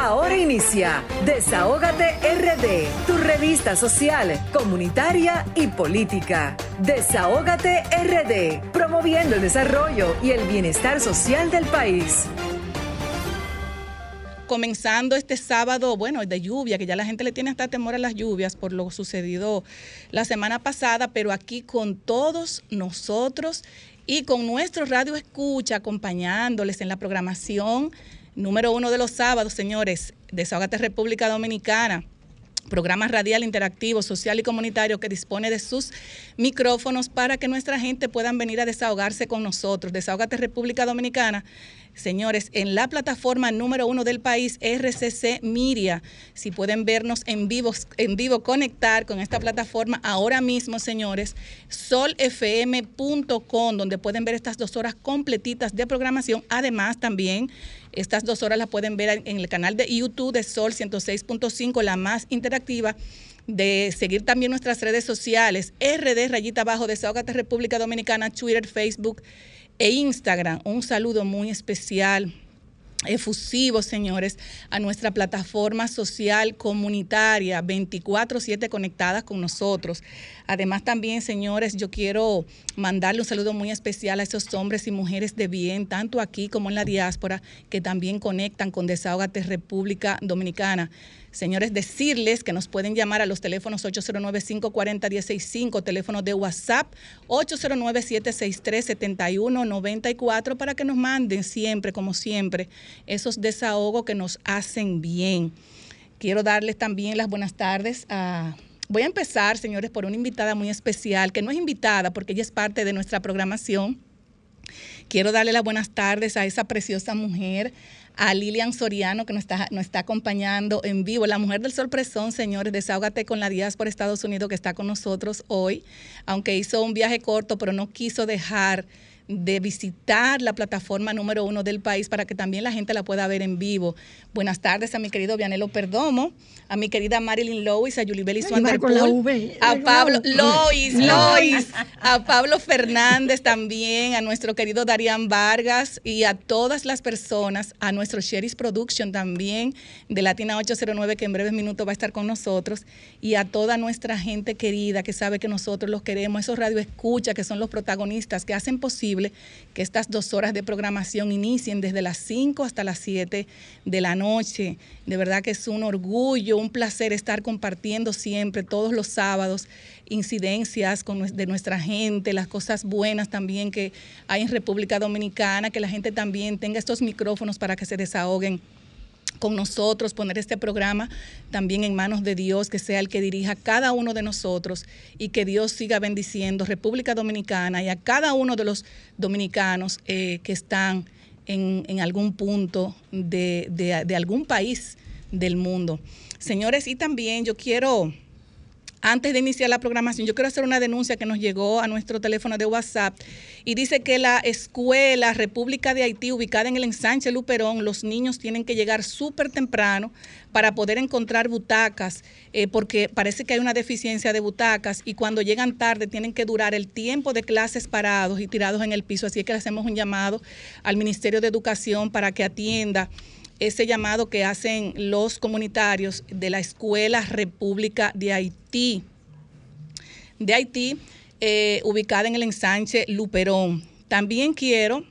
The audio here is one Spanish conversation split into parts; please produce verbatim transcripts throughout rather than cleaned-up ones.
Ahora inicia Desahógate R D, tu revista social, comunitaria y política. Desahógate R D, promoviendo el desarrollo y el bienestar social del país. Comenzando este sábado, bueno, de lluvia, que ya la gente le tiene hasta temor a las lluvias por lo sucedido la semana pasada, pero aquí con todos nosotros y con nuestro Radio Escucha, acompañándoles en la programación número uno de los sábados, señores, Desahógate República Dominicana, programa radial, interactivo, social y comunitario que dispone de sus micrófonos para que nuestra gente pueda venir a desahogarse con nosotros. Desahógate República Dominicana, señores, en la plataforma número uno del país, R C C Media. Si pueden vernos en vivo, en vivo conectar con esta plataforma ahora mismo, señores, sol f m punto com, donde pueden ver estas dos horas completitas de programación. Además, también estas dos horas las pueden ver en el canal de YouTube de Sol ciento seis punto cinco, la más interactiva. De seguir también nuestras redes sociales, R D, rayita abajo, Desahógate República Dominicana, Twitter, Facebook e Instagram. Un saludo muy especial, efusivo, señores, a nuestra plataforma social comunitaria, veinticuatro siete conectadas con nosotros. Además también, señores, yo quiero mandarle un saludo muy especial a esos hombres y mujeres de bien, tanto aquí como en la diáspora, que también conectan con Desahógate República Dominicana. Señores, decirles que nos pueden llamar a los teléfonos ocho cero nueve, cinco cuatro cero, uno seis cinco, teléfono de WhatsApp ocho cero nueve, siete seis tres, siete uno nueve cuatro, para que nos manden siempre, como siempre, esos desahogos que nos hacen bien. Quiero darles también las buenas tardes a... Voy a empezar, señores, por una invitada muy especial, que no es invitada porque ella es parte de nuestra programación. Quiero darle las buenas tardes a esa preciosa mujer, a Lilian Soriano, que nos está, nos está acompañando en vivo. La mujer del sorpresón, señores, Desahógate con la diáspora Estados Unidos, que está con nosotros hoy. Aunque hizo un viaje corto, pero no quiso dejar de visitar la plataforma número uno del país para que también la gente la pueda ver en vivo. Buenas tardes a mi querido Vianelo Perdomo, a mi querida Marilyn Lois, a Yulibel y Swanderpool, a Pablo Lois, Lois, a Pablo Fernández también, a nuestro querido Darían Vargas y a todas las personas, a nuestro Sheris Production también, de Latina ocho cero nueve, que en breves minutos va a estar con nosotros, y a toda nuestra gente querida que sabe que nosotros los queremos, esos radioescuchas que son los protagonistas, que hacen posible que estas dos horas de programación inicien desde las cinco hasta las siete de la noche. De verdad que es un orgullo, un placer estar compartiendo siempre, todos los sábados, incidencias con, de nuestra gente, las cosas buenas también que hay en República Dominicana, que la gente también tenga estos micrófonos para que se desahoguen con nosotros, poner este programa también en manos de Dios, que sea el que dirija a cada uno de nosotros y que Dios siga bendiciendo República Dominicana y a cada uno de los dominicanos eh, que están en, en algún punto de, de, de algún país del mundo. Señores, y también yo quiero, antes de iniciar la programación, yo quiero hacer una denuncia que nos llegó a nuestro teléfono de WhatsApp y dice que la escuela República de Haití, ubicada en el ensanche Luperón, los niños tienen que llegar súper temprano para poder encontrar butacas, eh, porque parece que hay una deficiencia de butacas y cuando llegan tarde tienen que durar el tiempo de clases parados y tirados en el piso. Así es que le hacemos un llamado al Ministerio de Educación para que atienda ese llamado que hacen los comunitarios de la Escuela República de Haití, de Haití, eh, ubicada en el ensanche Luperón. También quiero,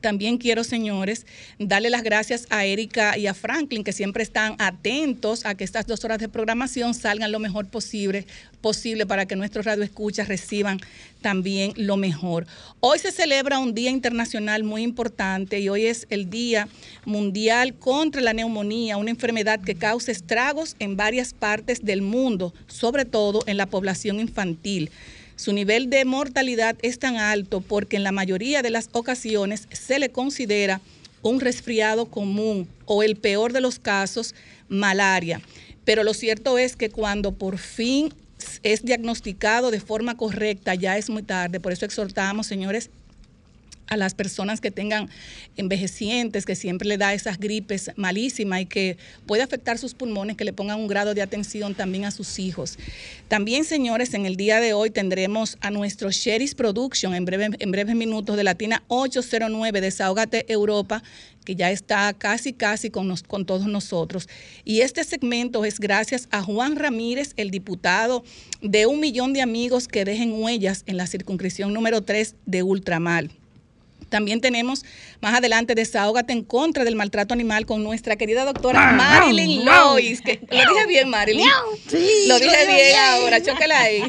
también quiero, señores, darle las gracias a Erika y a Franklin, que siempre están atentos a que estas dos horas de programación salgan lo mejor posible, posible para que nuestros radioescuchas reciban también lo mejor. Hoy se celebra un día internacional muy importante y hoy es el Día Mundial contra la Neumonía, una enfermedad que causa estragos en varias partes del mundo, sobre todo en la población infantil. Su nivel de mortalidad es tan alto porque en la mayoría de las ocasiones se le considera un resfriado común o, el peor de los casos, malaria. Pero lo cierto es que cuando por fin es diagnosticado de forma correcta, ya es muy tarde. Por eso exhortamos, señores, a las personas que tengan envejecientes, que siempre le da esas gripes malísimas y que puede afectar sus pulmones, que le pongan un grado de atención también a sus hijos. También, señores, en el día de hoy tendremos a nuestro Sheris Production en, breve, en breves minutos de Latina ocho cero nueve, Desahógate Europa, que ya está casi, casi con, nos, con todos nosotros. Y este segmento es gracias a Juan Ramírez, el diputado de Un Millón de Amigos que Dejen Huellas en la circunscripción número tres de Ultramar. También tenemos más adelante Desahógate en contra del maltrato animal con nuestra querida doctora Marilyn Lois. Que, ¿lo dije bien, Marilyn? Sí, lo dije bien, bien ahora, chócala ahí.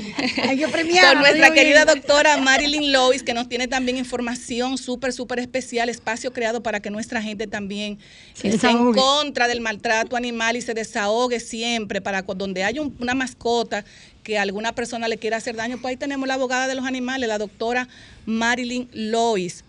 Ay, yo premiado, con nuestra querida bien. doctora Marilyn Lois, que nos tiene también información súper, súper especial, espacio creado para que nuestra gente también se esté en contra del maltrato animal y se desahogue siempre, para donde haya un, una mascota que alguna persona le quiera hacer daño. Pues ahí tenemos la abogada de los animales, la doctora Marilyn Lois.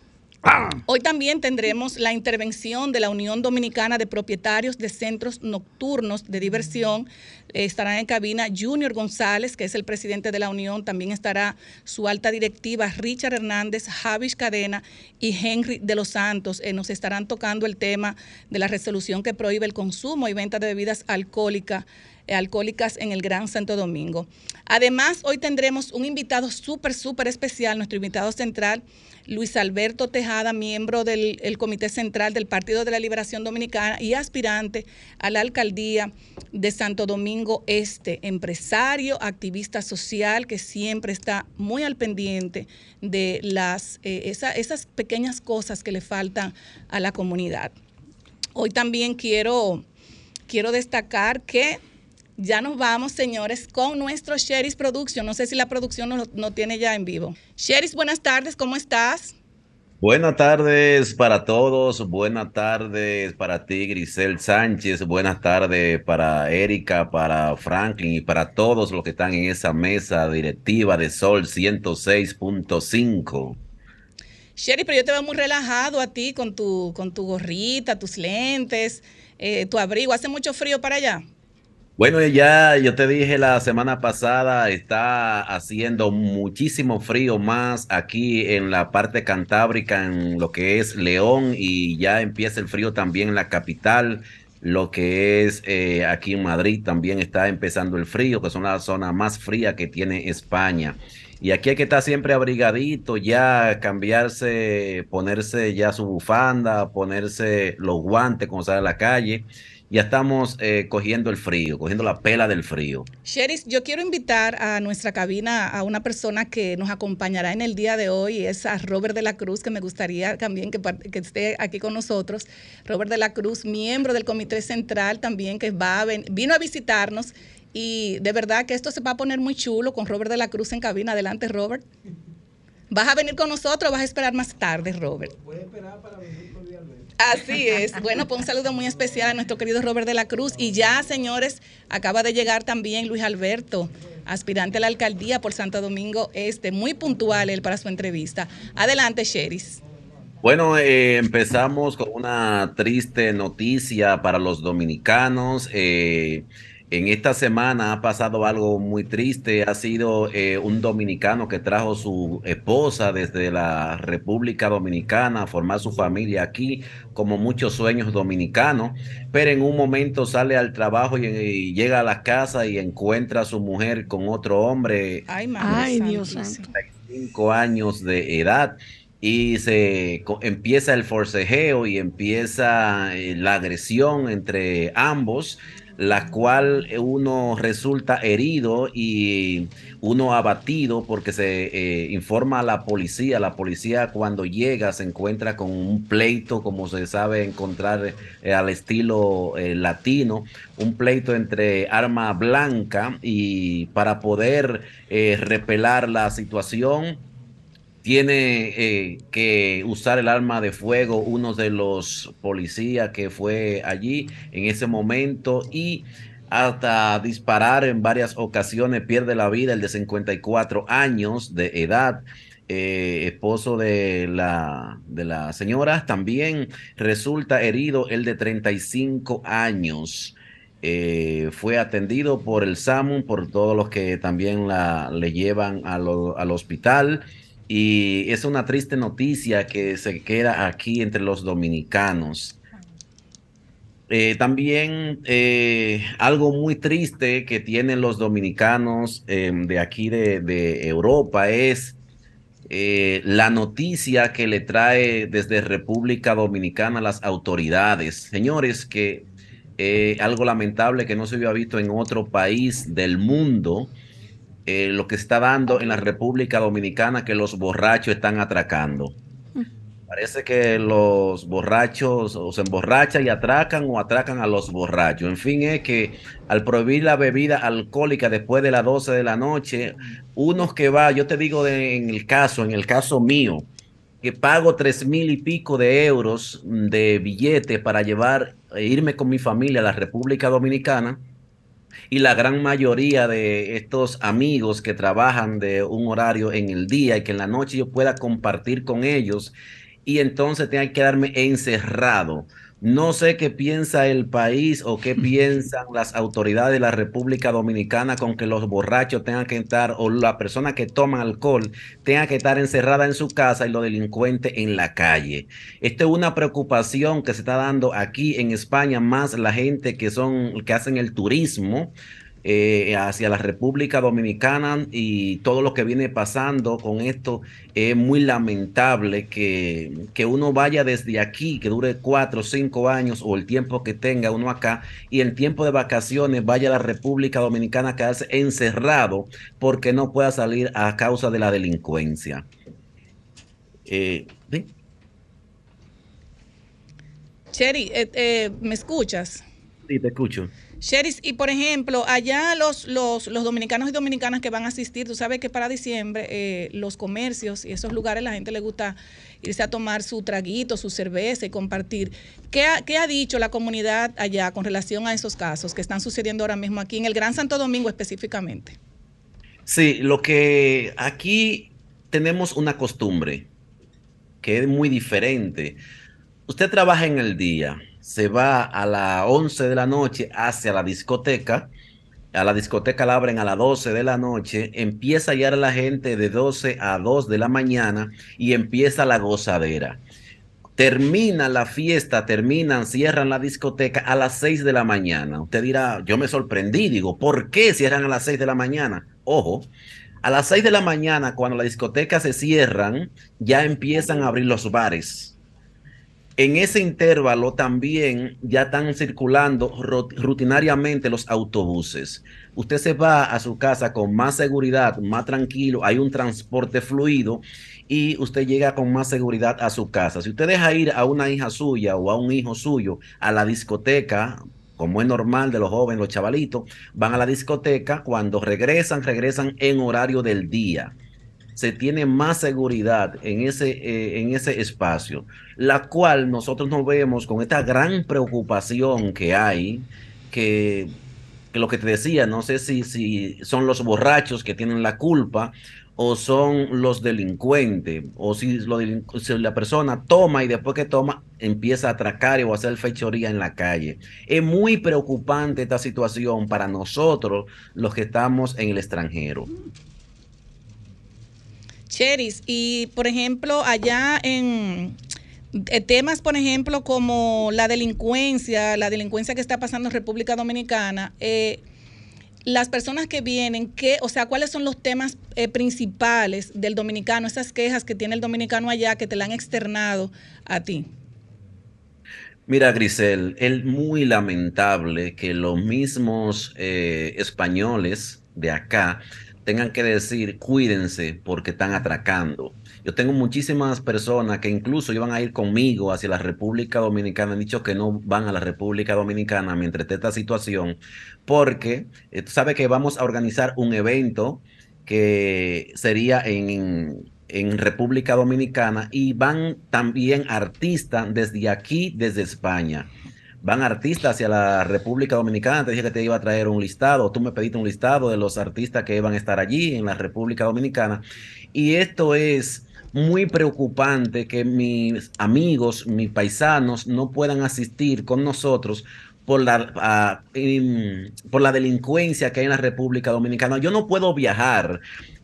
Hoy también tendremos la intervención de la Unión Dominicana de Propietarios de Centros Nocturnos de Diversión. Eh, estarán en cabina Junior González, que es el presidente de la Unión. También estará su alta directiva, Richard Hernández, Javis Cadena y Henry de los Santos. Eh, nos estarán tocando el tema de la resolución que prohíbe el consumo y venta de bebidas alcohólicas. alcohólicas en el Gran Santo Domingo. Además, hoy tendremos un invitado súper, súper especial, nuestro invitado central, Luis Alberto Tejada, miembro del el Comité Central del Partido de la Liberación Dominicana y aspirante a la alcaldía de Santo Domingo Este, empresario, activista social, que siempre está muy al pendiente de las, eh, esa, esas pequeñas cosas que le faltan a la comunidad. Hoy también quiero, quiero destacar que ya nos vamos, señores, con nuestro Sheris Production. No sé si la producción nos no tiene ya en vivo. Sheris, buenas tardes, ¿cómo estás? Buenas tardes para todos. Buenas tardes para ti, Grisel Sánchez. Buenas tardes para Erika, para Franklin y para todos los que están en esa mesa directiva de Sol ciento seis punto cinco. Sheris, pero yo te veo muy relajado a ti con tu, con tu gorrita, tus lentes, eh, tu abrigo. ¿Hace mucho frío para allá? Bueno, ya yo te dije la semana pasada, está haciendo muchísimo frío más aquí en la parte cantábrica, en lo que es León, y ya empieza el frío también en la capital, lo que es eh, aquí en Madrid también está empezando el frío, que son la zona más fría que tiene España. Y aquí hay que estar siempre abrigadito, ya cambiarse, ponerse ya su bufanda, ponerse los guantes cuando sale a la calle. Ya estamos eh, cogiendo el frío, cogiendo la pela del frío. Sheris, yo quiero invitar a nuestra cabina a una persona que nos acompañará en el día de hoy, es a Robert de la Cruz, que me gustaría también que, que esté aquí con nosotros. Robert de la Cruz, miembro del Comité Central también, que va a ven, vino a visitarnos, y de verdad que esto se va a poner muy chulo con Robert de la Cruz en cabina. Adelante, Robert. ¿Vas a venir con nosotros o vas a esperar más tarde, Robert? Voy a esperar para venir con Alberto. Así es. Bueno, pues un saludo muy especial a nuestro querido Robert de la Cruz. Y ya, señores, acaba de llegar también Luis Alberto, aspirante a la alcaldía por Santo Domingo Este. Muy puntual él para su entrevista. Adelante, Sheris. Bueno, eh, empezamos con una triste noticia para los dominicanos. Eh, En esta semana ha pasado algo muy triste. Ha sido eh, un dominicano que trajo su esposa desde la República Dominicana a formar su familia aquí, como muchos sueños dominicanos, pero en un momento sale al trabajo y, y llega a la casa y encuentra a su mujer con otro hombre. Ay, ay Dios santo. sesenta y cinco años de edad. Y se empieza el forcejeo y empieza la agresión entre ambos, la cual uno resulta herido y uno abatido porque se eh, informa a la policía. La policía cuando llega se encuentra con un pleito, como se sabe encontrar eh, al estilo eh, latino, un pleito entre arma blanca, y para poder eh, repelar la situación tiene eh, que usar el arma de fuego uno de los policías que fue allí en ese momento, y hasta disparar en varias ocasiones. Pierde la vida el de cincuenta y cuatro años de edad, eh, esposo de la, de la señora. También resulta herido el de treinta y cinco años. Eh, fue atendido por el SAMU, por todos los que también la, le llevan a lo, al hospital. Y es una triste noticia que se queda aquí entre los dominicanos. Eh, también eh, algo muy triste que tienen los dominicanos eh, de aquí de, de Europa es eh, la noticia que le trae desde República Dominicana a las autoridades. Señores, que eh, algo lamentable que no se había visto en otro país del mundo, eh, lo que está dando en la República Dominicana, que los borrachos están atracando. Parece que los borrachos o se emborrachan y atracan o atracan a los borrachos. En fin, es que al prohibir la bebida alcohólica después de las doce de la noche, unos que va, yo te digo de, en el caso, en el caso mío, que pago tres mil y pico de euros de billetes para llevar e irme con mi familia a la República Dominicana, y la gran mayoría de estos amigos que trabajan de un horario en el día y que en la noche yo pueda compartir con ellos, y entonces tengan que quedarme encerrado. No sé qué piensa el país o qué piensan las autoridades de la República Dominicana con que los borrachos tengan que estar, o la persona que toma alcohol tenga que estar encerrada en su casa y los delincuentes en la calle. Esta es una preocupación que se está dando aquí en España, más la gente que son, que hacen el turismo Eh, hacia la República Dominicana, y todo lo que viene pasando con esto es eh, muy lamentable que, que uno vaya desde aquí, que dure cuatro o cinco años o el tiempo que tenga uno acá, y en tiempo de vacaciones vaya a la República Dominicana a quedarse encerrado porque no pueda salir a causa de la delincuencia. Eh, ¿sí? Cheri, eh, eh, ¿me escuchas? Sí, te escucho. Sheris, y por ejemplo, allá los, los, los dominicanos y dominicanas que van a asistir, tú sabes que para diciembre eh, los comercios y esos lugares, la gente le gusta irse a tomar su traguito, su cerveza y compartir. ¿Qué ha, qué ha dicho la comunidad allá con relación a esos casos que están sucediendo ahora mismo aquí en el Gran Santo Domingo específicamente? Sí, lo que aquí tenemos una costumbre que es muy diferente. Usted trabaja en el día, se va a las once de la noche hacia la discoteca, a la discoteca la abren a las doce de la noche, empieza a llegar la gente de doce a dos de la mañana y empieza la gozadera. Termina la fiesta, terminan, cierran la discoteca a las seis de la mañana. Usted dirá, yo me sorprendí, digo, ¿por qué cierran a las seis de la mañana? Ojo, a las seis de la mañana, cuando las discotecas se cierran, ya empiezan a abrir los bares. En ese intervalo también ya están circulando rutinariamente los autobuses. Usted se va a su casa con más seguridad, más tranquilo, hay un transporte fluido y usted llega con más seguridad a su casa. Si usted deja ir a una hija suya o a un hijo suyo a la discoteca, como es normal de los jóvenes, los chavalitos, van a la discoteca, cuando regresan, regresan en horario del día. Se tiene más seguridad en ese, eh, en ese espacio, la cual nosotros nos vemos con esta gran preocupación que hay, que, que lo que te decía, no sé si, si son los borrachos que tienen la culpa o son los delincuentes, o si, lo delincu si la persona toma y después que toma empieza a atracar o a hacer fechoría en la calle. Es muy preocupante esta situación para nosotros los que estamos en el extranjero. Sheris, y por ejemplo, allá en eh, temas, por ejemplo, como la delincuencia, la delincuencia que está pasando en República Dominicana, eh, las personas que vienen, ¿qué, o sea, ¿cuáles son los temas eh, principales del dominicano, esas quejas que tiene el dominicano allá, que te la han externado a ti? Mira, Grisel, es muy lamentable que los mismos eh, españoles de acá tengan que decir, cuídense porque están atracando. Yo tengo muchísimas personas que incluso iban a ir conmigo hacia la República Dominicana, han dicho que no van a la República Dominicana mientras esté esta situación, porque eh, tú sabes que vamos a organizar un evento que sería en, en República Dominicana, y van también artistas desde aquí, desde España. Van artistas hacia la República Dominicana. Te dije que te iba a traer un listado, tú me pediste un listado de los artistas que van a estar allí en la República Dominicana. Y esto es muy preocupante, que mis amigos, mis paisanos no puedan asistir con nosotros por la, uh, in, por la delincuencia que hay en la República Dominicana. Yo no puedo viajar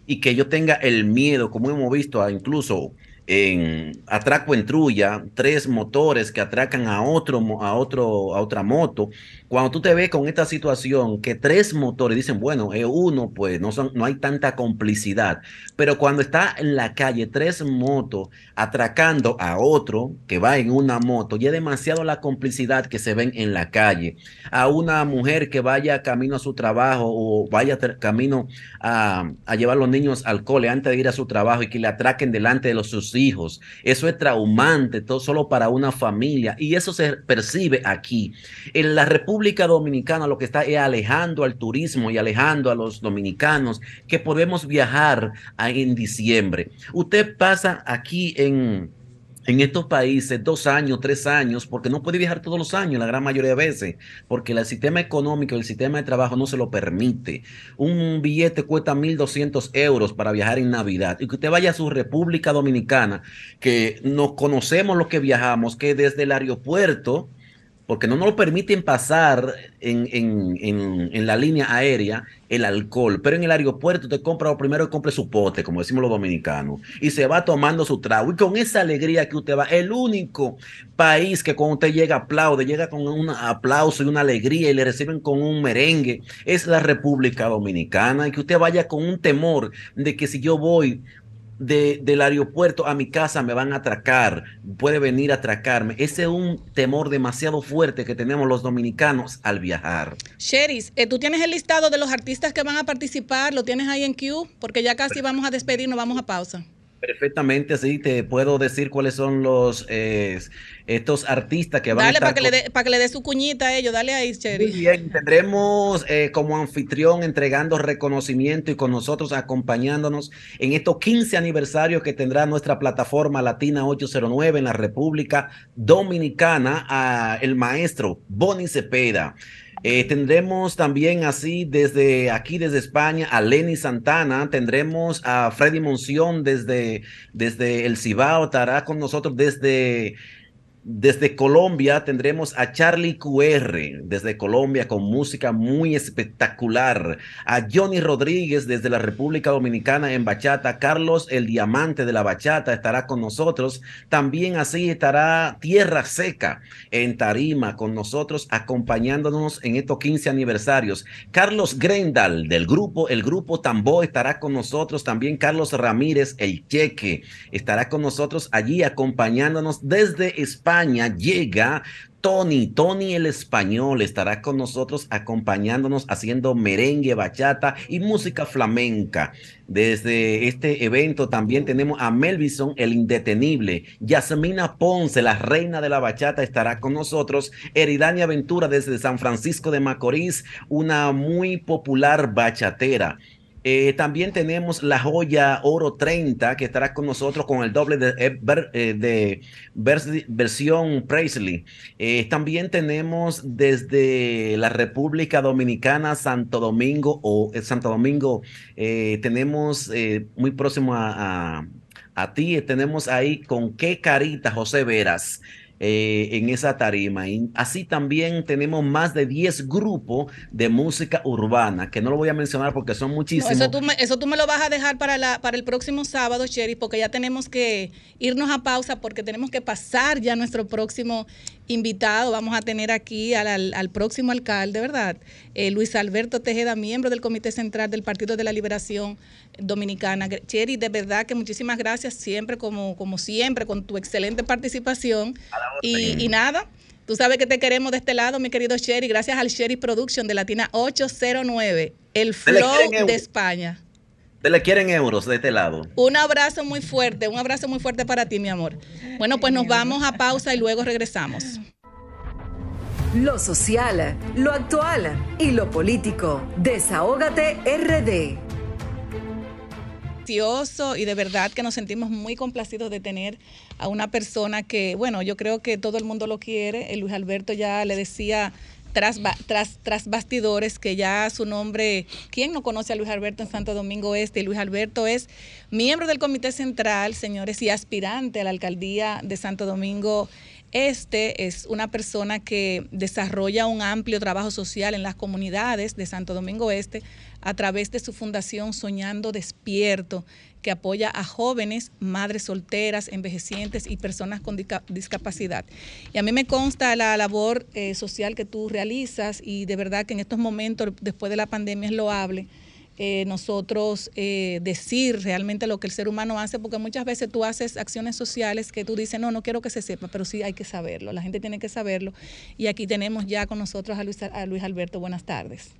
y que yo tenga el miedo, como hemos visto incluso en atraco en trulla, tres motores que atracan a otro, a otro, a otra moto. Cuando tú te ves con esta situación, que tres motores dicen, bueno, eh, uno, pues no, son, no hay tanta complicidad, pero cuando está en la calle tres motos atracando a otro que va en una moto, ya es demasiado la complicidad que se ven en la calle. A una mujer que vaya camino a su trabajo o vaya camino a, a llevar a los niños al cole antes de ir a su trabajo y que le atraquen delante de los sus hijos, eso es traumante, todo solo para una familia, y eso se percibe aquí. En la República Dominicana lo que está es alejando al turismo y alejando a los dominicanos que podemos viajar en diciembre. Usted pasa aquí en... en estos países, dos años, tres años, porque no puede viajar todos los años, la gran mayoría de veces, porque el sistema económico, el sistema de trabajo no se lo permite. Un billete cuesta mil doscientos euros para viajar en Navidad. Y que usted vaya a su República Dominicana, que nos conocemos los que viajamos, que desde el aeropuerto, porque no nos lo permiten pasar en, en, en, en la línea aérea el alcohol, pero en el aeropuerto te compra lo primero que compre su pote, como decimos los dominicanos, y se va tomando su trago, y con esa alegría que usted va, el único país que cuando usted llega aplaude, llega con un aplauso y una alegría, y le reciben con un merengue, es la República Dominicana, y que usted vaya con un temor de que si yo voy De, del aeropuerto a mi casa me van a atracar, puede venir a atracarme. Ese es un temor demasiado fuerte que tenemos los dominicanos al viajar. Sheris, eh, tú tienes el listado de los artistas que van a participar, lo tienes ahí en Q, porque ya casi vamos a despedirnos, vamos a pausa. Perfectamente, sí, te puedo decir cuáles son los eh, estos artistas que van dale, a estar... Dale, para que, con... pa que le dé su cuñita a ellos, dale ahí, Sheris. Muy bien, tendremos eh, como anfitrión entregando reconocimiento y con nosotros acompañándonos en estos quince aniversarios que tendrá nuestra plataforma Latina ocho cero nueve en la República Dominicana, a el maestro Boni Cepeda. Eh, tendremos también así desde aquí, desde España, a Lenny Santana, tendremos a Freddy Monción desde, desde el Cibao, estará con nosotros desde... Desde Colombia tendremos a Charlie Q R, desde Colombia, con música muy espectacular. A Johnny Rodríguez, desde la República Dominicana, en bachata. Carlos, el diamante de la bachata, estará con nosotros. También así estará Tierra Seca, en tarima, con nosotros, acompañándonos en estos quince aniversarios. Carlos Grendal, del grupo, el grupo Tambó, estará con nosotros. También Carlos Ramírez, el Cheque, estará con nosotros allí, acompañándonos desde España. España llega Tony, Tony el Español, estará con nosotros acompañándonos haciendo merengue, bachata y música flamenca. Desde este evento también tenemos a Melvison el Indetenible, Yasmina Ponce, la reina de la bachata, estará con nosotros. Eridania Ventura desde San Francisco de Macorís, una muy popular bachatera. Eh, también tenemos la joya Oro treinta que estará con nosotros con el doble de, de, de vers, versión Presley. Eh, también tenemos desde la República Dominicana, Santo Domingo o eh, Santo Domingo, eh, tenemos eh, muy próximo a, a, a ti, tenemos ahí con qué carita José Veras. Eh, en esa tarima, y así también tenemos más de diez grupos de música urbana, que no lo voy a mencionar porque son muchísimos. No, eso, tú me, eso tú me lo vas a dejar para, la, para el próximo sábado, Sheris, porque ya tenemos que irnos a pausa, porque tenemos que pasar ya nuestro próximo invitado. Vamos a tener aquí al, al, al próximo alcalde, ¿verdad? Eh, Luis Alberto Tejeda, miembro del Comité Central del Partido de la Liberación Dominicana. Sheris, de verdad que muchísimas gracias siempre, como, como siempre, con tu excelente participación. Y, y nada, tú sabes que te queremos de este lado, mi querido Sheris, gracias al Sheris Production de Latina ocho cero nueve, el flow de España. Te le quieren euros de este lado. Un abrazo muy fuerte, un abrazo muy fuerte para ti, mi amor. Bueno, pues nos vamos a pausa y luego regresamos. Lo social, lo actual y lo político. Desahógate R D. Y de verdad que nos sentimos muy complacidos de tener a una persona que, bueno, yo creo que todo el mundo lo quiere. Luis Alberto ya le decía tras, tras, tras bastidores que ya su nombre, ¿quién no conoce a Luis Alberto en Santo Domingo Este? Y Luis Alberto es miembro del Comité Central, señores, y aspirante a la alcaldía de Santo Domingo Este es una persona que desarrolla un amplio trabajo social en las comunidades de Santo Domingo Este a través de su fundación Soñando Despierto, que apoya a jóvenes, madres solteras, envejecientes y personas con discapacidad. Y a mí me consta la labor eh, social que tú realizas, y de verdad que en estos momentos, después de la pandemia, es loable eh, nosotros eh, decir realmente lo que el ser humano hace, porque muchas veces tú haces acciones sociales que tú dices, no, no quiero que se sepa, pero sí hay que saberlo, la gente tiene que saberlo. Y aquí tenemos ya con nosotros a Luis, a Luis Alberto. Buenas tardes.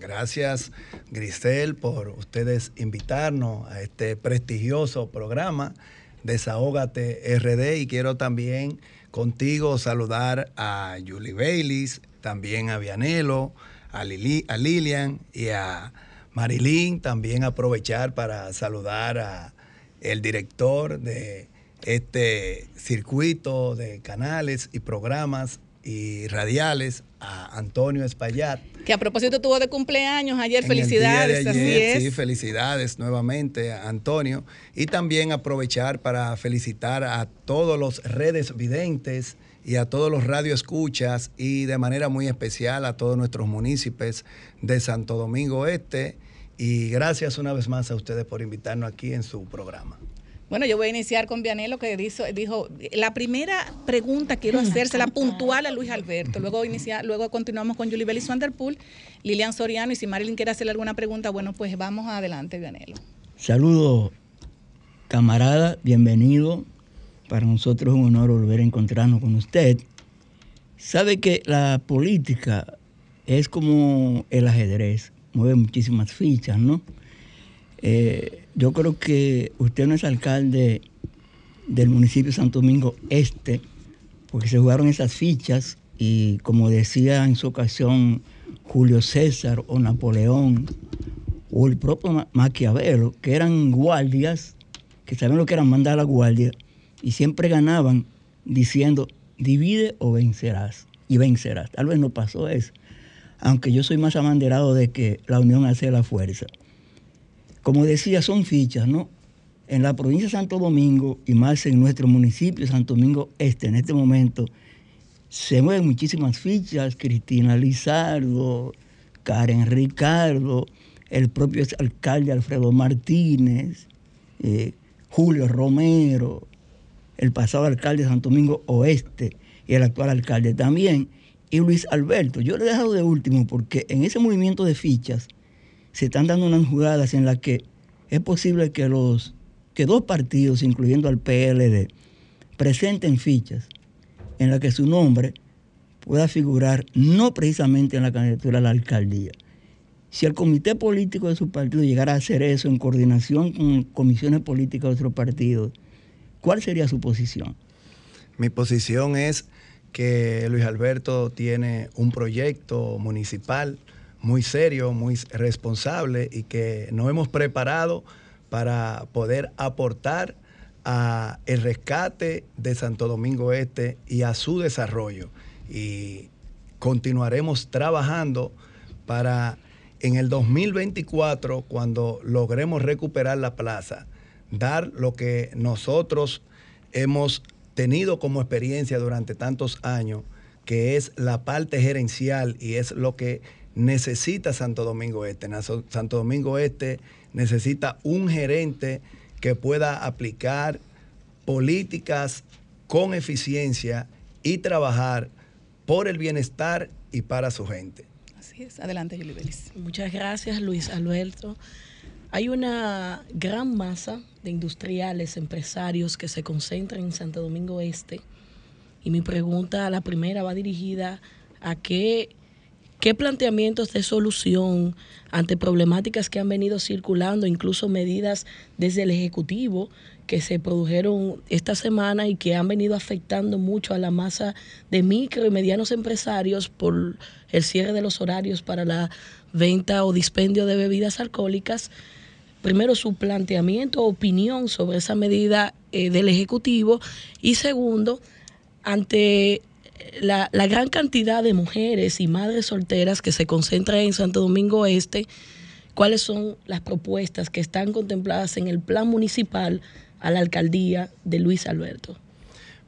Gracias, Grisel, por ustedes invitarnos a este prestigioso programa Desahógate R D, y quiero también contigo saludar a Yulibel, también a Vianelo, a, Lili, a Lilian y a Marilyn. También aprovechar para saludar a el director de este circuito de canales y programas y radiales, a Antonio Espaillat, que a propósito tuvo de cumpleaños ayer. Felicidades, así es. Sí, felicidades nuevamente a Antonio. Y también aprovechar para felicitar a todos los redes videntes y a todos los radioescuchas, y de manera muy especial a todos nuestros municipios de Santo Domingo Este. Y gracias una vez más a ustedes por invitarnos aquí en su programa. Bueno, yo voy a iniciar con Vianelo, que dijo, dijo, la primera pregunta quiero hacérsela puntual a Luis Alberto. Luego inicia, luego continuamos con Yulibel y Swanderpool, Lilian Soriano, y si Marilyn quiere hacerle alguna pregunta, bueno, pues vamos adelante, Vianelo. Saludos, camarada, bienvenido. Para nosotros es un honor volver a encontrarnos con usted. Sabe que la política es como el ajedrez, mueve muchísimas fichas, ¿no? Eh, yo creo que usted no es alcalde del municipio de Santo Domingo Este, porque se jugaron esas fichas, y como decía en su ocasión Julio César o Napoleón o el propio Ma Maquiavelo, que eran guardias, que sabían lo que era mandar a la guardia, y siempre ganaban diciendo, divide o vencerás, y vencerás. Tal vez no pasó eso, aunque yo soy más abanderado de que la unión hace la fuerza. Como decía, son fichas, ¿no? En la provincia de Santo Domingo, y más en nuestro municipio de Santo Domingo Este, en este momento, se mueven muchísimas fichas. Cristina Lizardo, Karen Ricardo, el propio exalcalde Alfredo Martínez, eh, Julio Romero, el pasado alcalde de Santo Domingo Oeste y el actual alcalde también, y Luis Alberto. Yo lo he dejado de último porque en ese movimiento de fichas se están dando unas jugadas en las que es posible que, los, que dos partidos, incluyendo al P L D, presenten fichas en las que su nombre pueda figurar no precisamente en la candidatura a la alcaldía. Si el comité político de su partido llegara a hacer eso en coordinación con comisiones políticas de otros partidos, ¿cuál sería su posición? Mi posición es que Luis Alberto tiene un proyecto municipal muy serio, muy responsable, y que nos hemos preparado para poder aportar a el rescate de Santo Domingo Este y a su desarrollo. Y continuaremos trabajando para en el dos mil veinticuatro, cuando logremos recuperar la plaza, dar lo que nosotros hemos tenido como experiencia durante tantos años, que es la parte gerencial, y es lo que necesita Santo Domingo Este. Santo Domingo Este necesita un gerente que pueda aplicar políticas con eficiencia y trabajar por el bienestar y para su gente. Así es. Adelante, Yulibel. Muchas gracias, Luis Alberto. Hay una gran masa de industriales, empresarios que se concentran en Santo Domingo Este, y mi pregunta, la primera, va dirigida a qué ¿Qué planteamientos de solución ante problemáticas que han venido circulando, incluso medidas desde el Ejecutivo que se produjeron esta semana y que han venido afectando mucho a la masa de micro y medianos empresarios por el cierre de los horarios para la venta o dispendio de bebidas alcohólicas? Primero, su planteamiento, opinión sobre esa medida eh, del Ejecutivo, y segundo, ante La, la gran cantidad de mujeres y madres solteras que se concentran en Santo Domingo Este, ¿cuáles son las propuestas que están contempladas en el plan municipal a la alcaldía de Luis Alberto?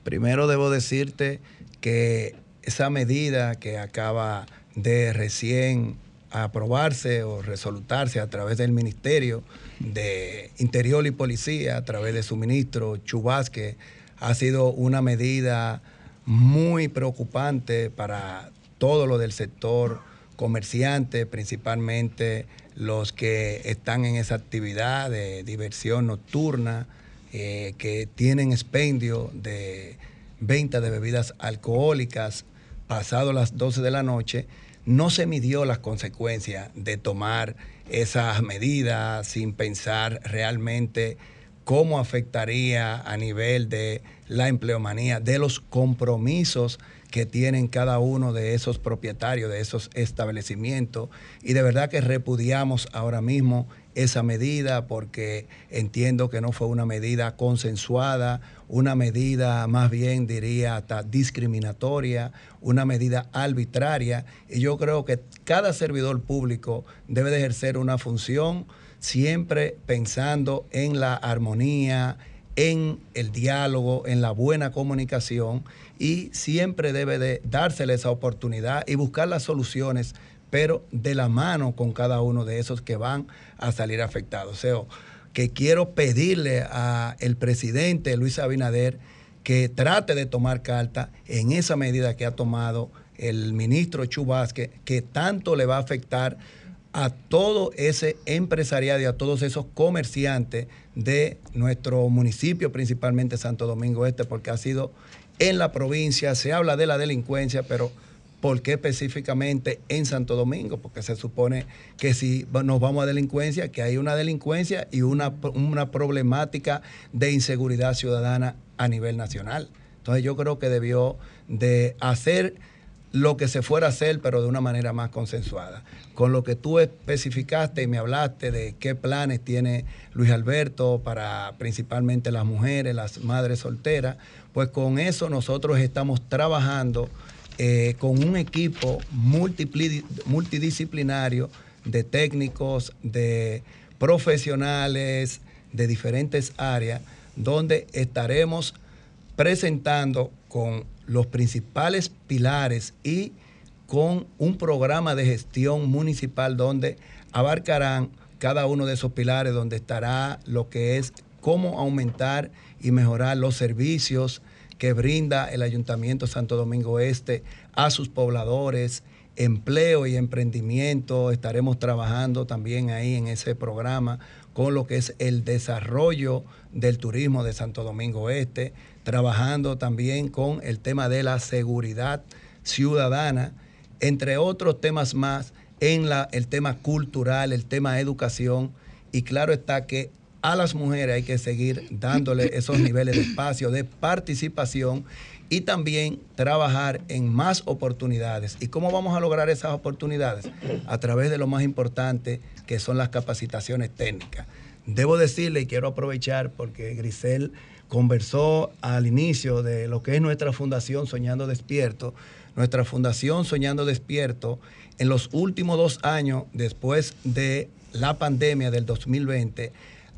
Primero debo decirte que esa medida que acaba de recién aprobarse o resolutarse a través del Ministerio de Interior y Policía, a través de su ministro Chubasque, ha sido una medida muy preocupante para todo lo del sector comerciante, principalmente los que están en esa actividad de diversión nocturna, eh, que tienen expendio de venta de bebidas alcohólicas pasado las doce de la noche. No se midió las consecuencias de tomar esas medidas sin pensar realmente cómo afectaría a nivel de la empleomanía, de los compromisos que tienen cada uno de esos propietarios, de esos establecimientos. Y de verdad que repudiamos ahora mismo esa medida, porque entiendo que no fue una medida consensuada, una medida más bien diría hasta discriminatoria, una medida arbitraria. Y yo creo que cada servidor público debe de ejercer una función siempre pensando en la armonía, en el diálogo, en la buena comunicación, y siempre debe de dársele esa oportunidad y buscar las soluciones, pero de la mano con cada uno de esos que van a salir afectados. O sea, que quiero pedirle al presidente Luis Abinader que trate de tomar carta en esa medida que ha tomado el ministro Chubasque, que tanto le va a afectar a todo ese empresariado y a todos esos comerciantes de nuestro municipio, principalmente Santo Domingo Este, porque ha sido en la provincia. Se habla de la delincuencia, pero ¿por qué específicamente en Santo Domingo? Porque se supone que si nos vamos a delincuencia, que hay una delincuencia y una, una problemática de inseguridad ciudadana a nivel nacional. Entonces yo creo que debió de hacer lo que se fuera a hacer, pero de una manera más consensuada. Con lo que tú especificaste y me hablaste de qué planes tiene Luis Alberto para principalmente las mujeres, las madres solteras, pues con eso nosotros estamos trabajando eh, con un equipo multidisciplinario de técnicos, de profesionales de diferentes áreas, donde estaremos presentando con los principales pilares y con un programa de gestión municipal donde abarcarán cada uno de esos pilares, donde estará lo que es cómo aumentar y mejorar los servicios que brinda el Ayuntamiento Santo Domingo Este a sus pobladores, empleo y emprendimiento. Estaremos trabajando también ahí en ese programa con lo que es el desarrollo del turismo de Santo Domingo Este, trabajando también con el tema de la seguridad ciudadana, entre otros temas más, en la, el tema cultural, el tema educación, y claro está que a las mujeres hay que seguir dándole esos niveles de espacio, de participación, y también trabajar en más oportunidades. ¿Y cómo vamos a lograr esas oportunidades? A través de lo más importante, que son las capacitaciones técnicas. Debo decirle, y quiero aprovechar, porque Grisel conversó al inicio de lo que es nuestra fundación Soñando Despierto. Nuestra fundación Soñando Despierto, en los últimos dos años, después de la pandemia del dos mil veinte,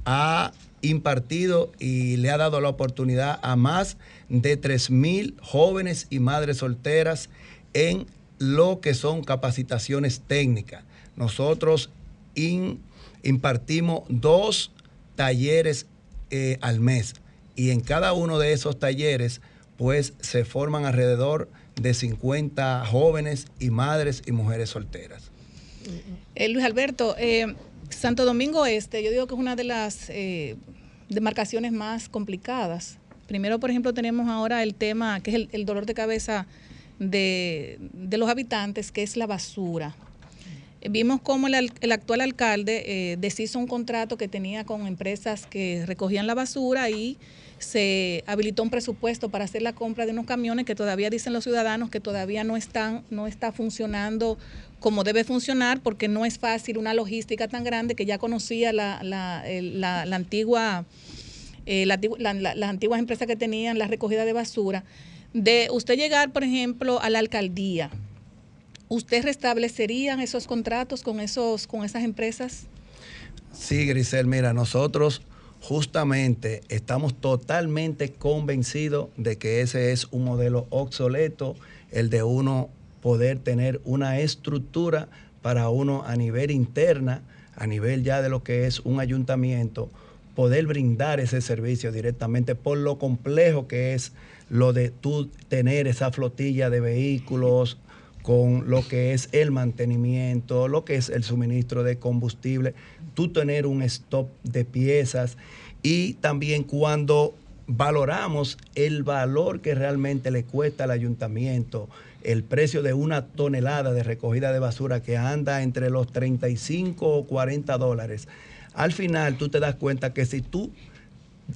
ha impartido y le ha dado la oportunidad a más de tres mil jóvenes y madres solteras en lo que son capacitaciones técnicas. Nosotros in, impartimos dos talleres eh, al mes, y en cada uno de esos talleres pues se forman alrededor de cincuenta jóvenes y madres y mujeres solteras. Eh, Luis Alberto, eh... Santo Domingo Este, yo digo que es una de las eh, demarcaciones más complicadas. Primero, por ejemplo, tenemos ahora el tema, que es el, el dolor de cabeza de, de los habitantes, que es la basura. Eh, vimos cómo el, el actual alcalde eh, deshizo un contrato que tenía con empresas que recogían la basura, y se habilitó un presupuesto para hacer la compra de unos camiones que todavía dicen los ciudadanos que todavía no están, no está funcionando como debe funcionar, porque no es fácil una logística tan grande que ya conocía la, la, la, la antigua, eh, la, la, la, las antiguas empresas que tenían la recogida de basura. De usted llegar, por ejemplo, a la alcaldía, ¿usted restablecería esos contratos con esos, con esas empresas? Sí, Grisel, mira, nosotros justamente estamos totalmente convencidos de que ese es un modelo obsoleto, el de uno poder tener una estructura para uno a nivel interna, a nivel ya de lo que es un ayuntamiento, poder brindar ese servicio directamente por lo complejo que es lo de tú tener esa flotilla de vehículos con lo que es el mantenimiento, lo que es el suministro de combustible, tú tener un stock de piezas y también cuando valoramos el valor que realmente le cuesta al ayuntamiento, el precio de una tonelada de recogida de basura que anda entre los treinta y cinco o cuarenta dólares. Al final tú te das cuenta que si tú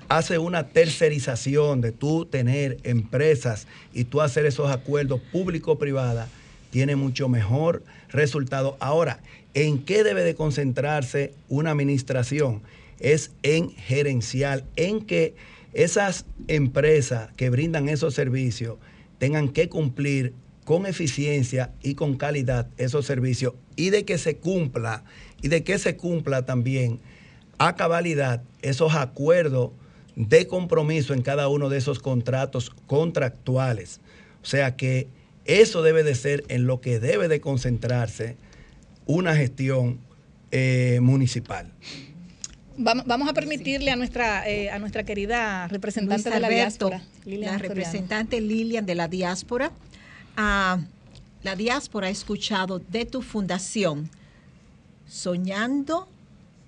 haces una tercerización de tú tener empresas y tú hacer esos acuerdos público-privada, tiene mucho mejor resultado. Ahora, ¿en qué debe de concentrarse una administración? Es en gerencial, en que esas empresas que brindan esos servicios tengan que cumplir con eficiencia y con calidad esos servicios y de que se cumpla, y de que se cumpla también a cabalidad esos acuerdos de compromiso en cada uno de esos contratos contractuales. O sea que eso debe de ser en lo que debe de concentrarse una gestión eh, municipal. Vamos a permitirle a nuestra, eh, a nuestra querida representante Luis Alberto, de la diáspora, Lilian la representante Soriano. Lilian de la diáspora. Ah, la diáspora ha escuchado de tu fundación, Soñando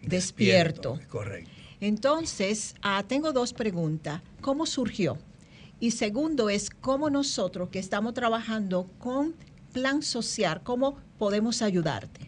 Despierto. Despierto, correcto. Entonces, ah, tengo dos preguntas. ¿Cómo surgió? Y segundo es, ¿cómo nosotros que estamos trabajando con Plan Social, cómo podemos ayudarte?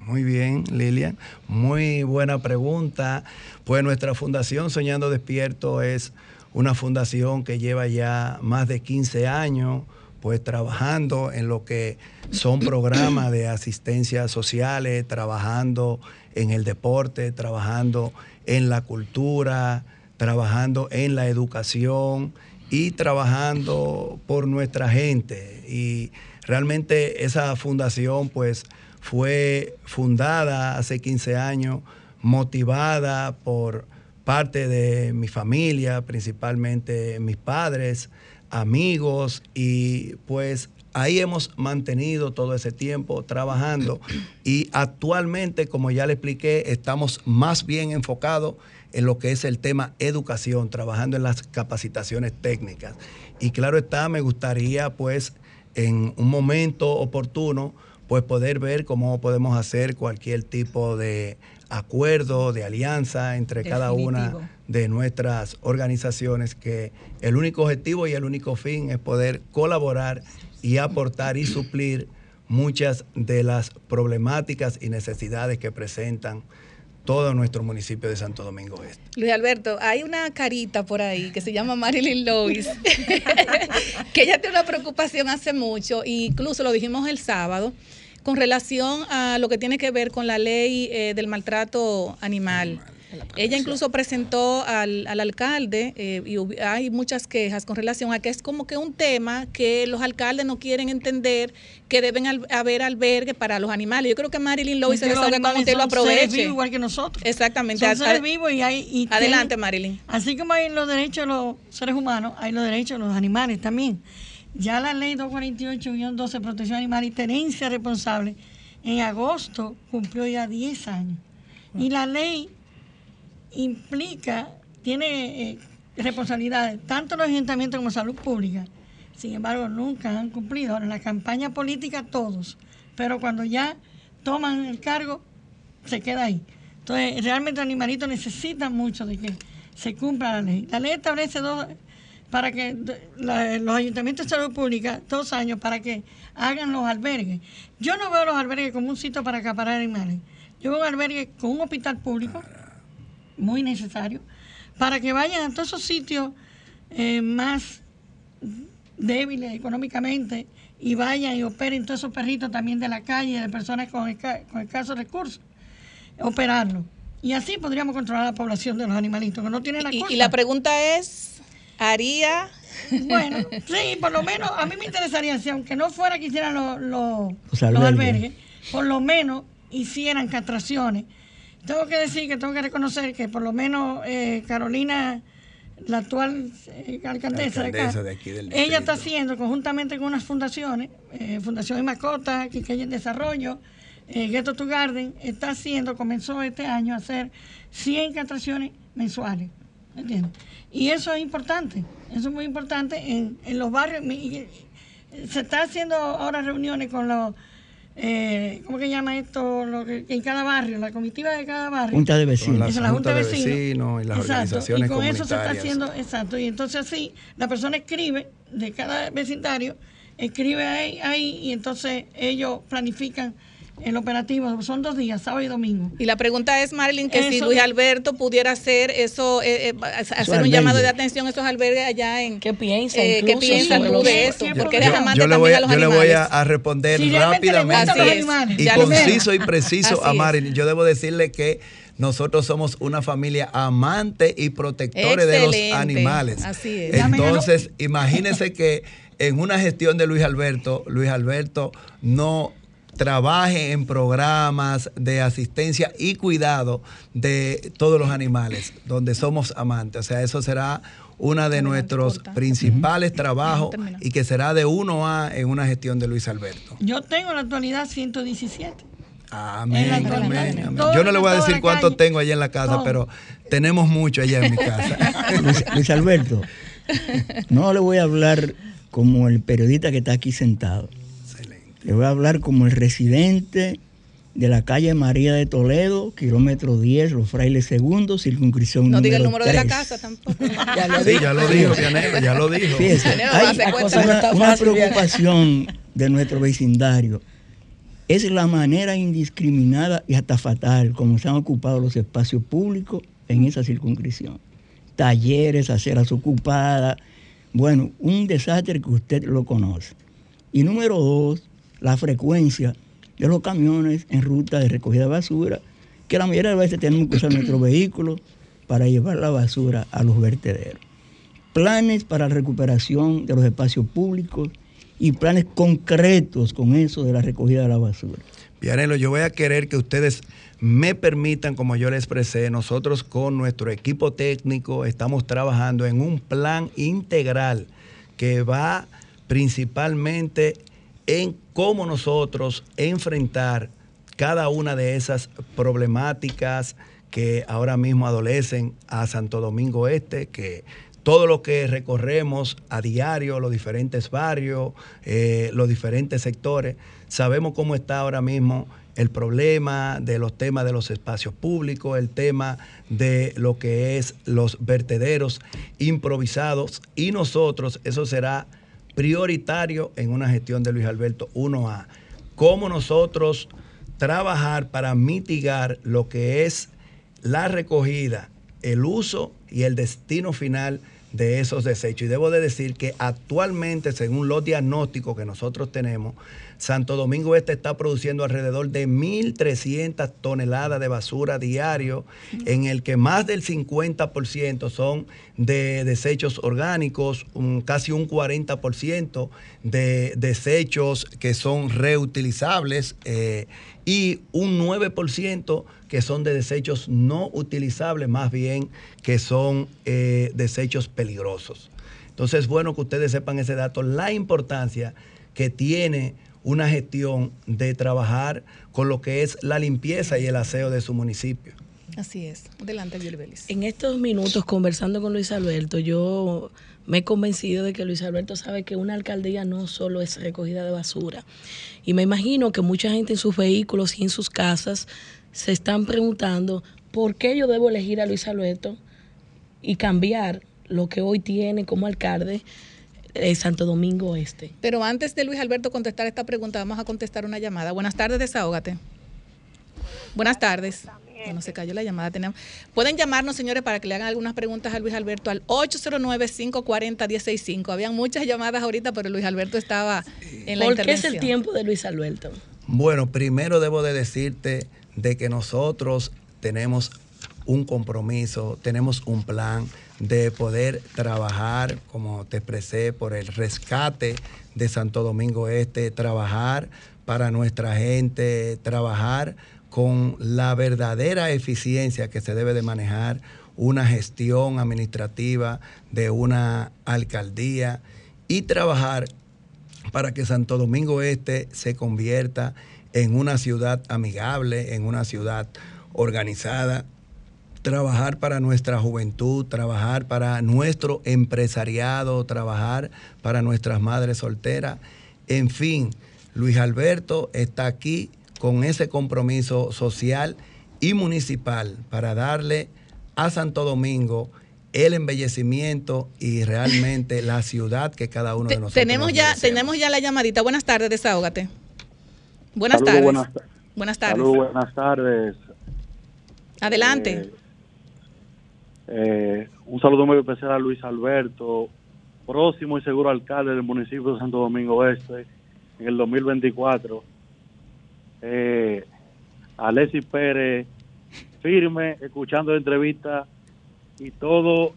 Muy bien, Lilian. Muy buena pregunta. Pues nuestra fundación Soñando Despierto es una fundación que lleva ya más de quince años pues trabajando en lo que son programas de asistencia sociales, trabajando en el deporte, trabajando en la cultura, trabajando en la educación y trabajando por nuestra gente. Y realmente esa fundación pues fue fundada hace quince años, motivada por parte de mi familia, principalmente mis padres, amigos, y pues ahí hemos mantenido todo ese tiempo trabajando. Y actualmente, como ya le expliqué, estamos más bien enfocados en lo que es el tema educación, trabajando en las capacitaciones técnicas. Y claro está, me gustaría pues en un momento oportuno pues poder ver cómo podemos hacer cualquier tipo de acuerdo, de alianza entre Definitivo. Cada una de nuestras organizaciones, que el único objetivo y el único fin es poder colaborar y aportar y suplir muchas de las problemáticas y necesidades que presentan todo nuestro municipio de Santo Domingo Este. Luis Alberto, hay una carita por ahí que se llama Marilyn Lois, que ella tiene una preocupación hace mucho, incluso lo dijimos el sábado, con relación a lo que tiene que ver con la ley eh, del maltrato animal. animal Ella incluso presentó al, al alcalde, eh, y hay muchas quejas con relación a que es como que un tema que los alcaldes no quieren entender, que deben al, haber albergue para los animales. Yo creo que Marilyn Lois se desahoga con usted y lo aproveche. Son seres vivos igual que nosotros. Exactamente. Son seres vivos y hay... Y adelante, tienen, Marilyn. Así como hay los derechos de los seres humanos, hay los derechos de los animales también. Ya la ley doscientos cuarenta y ocho guion doce, protección animal y tenencia responsable, en agosto cumplió ya diez años. Y la ley implica, tiene eh, responsabilidades, tanto los ayuntamientos como salud pública. Sin embargo, nunca han cumplido. Ahora, en la campaña política todos, pero cuando ya toman el cargo, se queda ahí. Entonces, realmente los animalitos necesitan mucho de que se cumpla la ley. La ley establece dos... para que la, los ayuntamientos de salud pública, dos años, para que hagan los albergues. Yo no veo los albergues como un sitio para acaparar animales. Yo veo un albergue con un hospital público, muy necesario, para que vayan a todos esos sitios eh, más débiles económicamente y vayan y operen todos esos perritos también de la calle, de personas con, esca con escasos recursos, operarlos. Y así podríamos controlar la población de los animalitos, que no tienen la culpa. Y, y la pregunta es... Haría. Bueno, sí, por lo menos a mí me interesaría, si aunque no fuera que hicieran lo, lo, los albergues, por lo menos hicieran castraciones tengo que decir que tengo que reconocer que por lo menos eh, Carolina, la actual eh, alcaldesa, la alcaldesa de acá, de aquí ella está haciendo conjuntamente con unas fundaciones, eh, Fundación de Mascotas, que hay en desarrollo, eh, Ghetto to Garden, está haciendo, comenzó este año a hacer cien castraciones mensuales. ¿Entiendes? Y eso es importante, eso es muy importante en, en los barrios. Se está haciendo ahora reuniones con los, eh, ¿cómo que llama esto? Lo que, en cada barrio, la comitiva de cada barrio. Junta de vecinos. Con la, la Junta de Vecinos y las exacto, organizaciones comunitarias. Y con eso se está haciendo, exacto. Y entonces así, la persona escribe, de cada vecindario, escribe ahí, ahí y entonces ellos planifican el operativo. Son dos días, sábado y domingo. Y la pregunta es, Marilyn, que eso, si Luis Alberto pudiera hacer eso, eh, eh, hacer un albergue. Llamado de atención a esos albergues allá en... ¿Qué piensan eh, ¿Qué piensan tú de eso? Porque eres amante también a los animales. Yo le voy a, a responder si rápidamente y conciso y preciso a Marilyn. Yo debo decirle que nosotros somos una familia amante y protectores de los animales. Así es. Entonces, imagínense que en una gestión de Luis Alberto, Luis Alberto no... trabaje en programas de asistencia y cuidado de todos los animales, donde somos amantes. O sea, eso será uno de nuestros principales trabajos y que será de uno a en una gestión de Luis Alberto. Yo tengo en la actualidad ciento diecisiete. Amén, amén, amén. Yo no le voy a decir cuánto tengo allá en la casa, pero tenemos mucho allá en mi casa. Luis, Luis Alberto, no le voy a hablar como el periodista que está aquí sentado. Le voy a hablar como el residente de la calle María de Toledo, kilómetro diez, Los Frailes Segundos, circunscripción número tres. No diga el número tres. De la casa tampoco. Ya lo sí, dijo. ya lo dijo, Vianelo, ya lo dijo. Fíjese, hay una, una preocupación de nuestro vecindario. Es la manera indiscriminada y hasta fatal como se han ocupado los espacios públicos en esa circunscripción. Talleres, aceras ocupadas. Bueno, un desastre que usted lo conoce. Y número dos, la frecuencia de los camiones en ruta de recogida de basura, que la mayoría de las veces tenemos que usar nuestros vehículos para llevar la basura a los vertederos. Planes para la recuperación de los espacios públicos y planes concretos con eso de la recogida de la basura. Vianelo, yo voy a querer que ustedes me permitan, como yo les expresé, nosotros con nuestro equipo técnico estamos trabajando en un plan integral que va principalmente en cómo nosotros enfrentar cada una de esas problemáticas que ahora mismo adolecen a Santo Domingo Este, que todo lo que recorremos a diario, los diferentes barrios, eh, los diferentes sectores, sabemos cómo está ahora mismo el problema de los temas de los espacios públicos, el tema de lo que es los vertederos improvisados y nosotros, eso será prioritario en una gestión de Luis Alberto uno A. Cómo nosotros trabajar para mitigar lo que es la recogida, el uso y el destino final de esos desechos. Y debo de decir que actualmente, según los diagnósticos que nosotros tenemos, Santo Domingo Este está produciendo alrededor de mil trescientas toneladas de basura diario, en el que más del cincuenta por ciento son de desechos orgánicos, un, casi un cuarenta por ciento de desechos que son reutilizables eh, y un nueve por ciento que son de desechos no utilizables, más bien que son eh, desechos peligrosos. Entonces, bueno que ustedes sepan ese dato, la importancia que tiene una gestión de trabajar con lo que es la limpieza y el aseo de su municipio. Así es. Adelante, Yulibel. En estos minutos, conversando con Luis Alberto, yo me he convencido de que Luis Alberto sabe que una alcaldía no solo es recogida de basura. Y me imagino que mucha gente en sus vehículos y en sus casas se están preguntando por qué yo debo elegir a Luis Alberto y cambiar lo que hoy tiene como alcalde de Santo Domingo Este. Pero antes de Luis Alberto contestar esta pregunta, vamos a contestar una llamada. Buenas tardes, desahógate. Buenas tardes. Bueno, se cayó la llamada. Tenemos. Pueden llamarnos, señores, para que le hagan algunas preguntas a Luis Alberto al ocho cero nueve, cinco cuatro cero, uno seis cinco. Habían muchas llamadas ahorita, pero Luis Alberto estaba en la intervención. ¿Por qué es el tiempo de Luis Alberto? Bueno, primero debo de decirte de que nosotros tenemos un compromiso, tenemos un plan de poder trabajar, como te expresé, por el rescate de Santo Domingo Este, trabajar para nuestra gente, trabajar con la verdadera eficiencia que se debe de manejar una gestión administrativa de una alcaldía y trabajar para que Santo Domingo Este se convierta en una ciudad amigable, en una ciudad organizada, trabajar para nuestra juventud, trabajar para nuestro empresariado, trabajar para nuestras madres solteras. En fin, Luis Alberto está aquí con ese compromiso social y municipal para darle a Santo Domingo el embellecimiento y realmente la ciudad que cada uno de nosotros tenemos ya, tenemos ya la llamadita. Buenas tardes, desahógate. Buenas Salud, tardes. Buenas, buenas tardes. Salud, buenas tardes. Adelante. Eh, eh, un saludo muy especial a Luis Alberto, próximo y seguro alcalde del municipio de Santo Domingo Este en el dos mil veinticuatro. Eh, Alexis Pérez, firme, escuchando la entrevista y todo.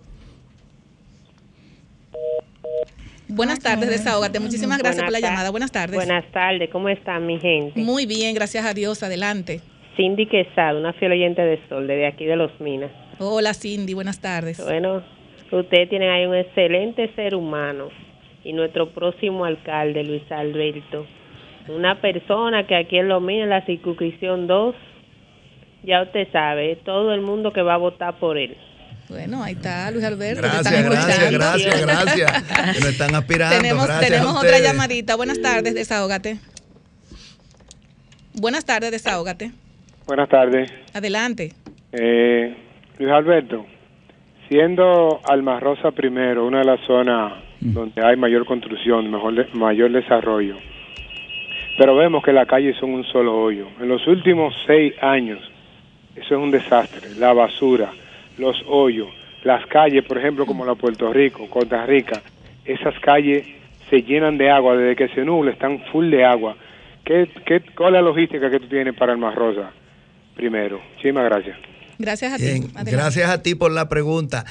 Buenas tardes, desahógate. Muchísimas gracias por la llamada. Buenas tardes. Buenas tardes, ¿cómo están, mi gente? Muy bien, gracias a Dios. Adelante. Cindy Quesada, una fiel oyente de Sol, desde aquí de Los Minas. Hola, Cindy, buenas tardes. Bueno, ustedes tienen ahí un excelente ser humano y nuestro próximo alcalde, Luis Alberto. Una persona que aquí en Los Minas, en la circunscripción dos, ya usted sabe, todo el mundo que va a votar por él. Bueno, ahí está Luis Alberto. Gracias, gracias, gracias, gracias. Lo están aspirando. Tenemos, gracias tenemos a otra llamadita. Buenas tardes, desahógate. Buenas tardes, desahógate. Buenas tardes. Adelante. Eh, Luis Alberto, siendo Almarrosa primero una de las zonas donde hay mayor construcción, mejor, mayor desarrollo, pero vemos que las calles son un solo hoyo. En los últimos seis años, eso es un desastre. La basura, los hoyos, las calles, por ejemplo, como la Puerto Rico, Costa Rica, esas calles se llenan de agua. Desde que se nubla, están full de agua. ¿Qué, qué, ¿Cuál es la logística que tú tienes para Almarrosa primero? Muchísimas gracias. Gracias a ti. Bien, gracias a ti por la pregunta.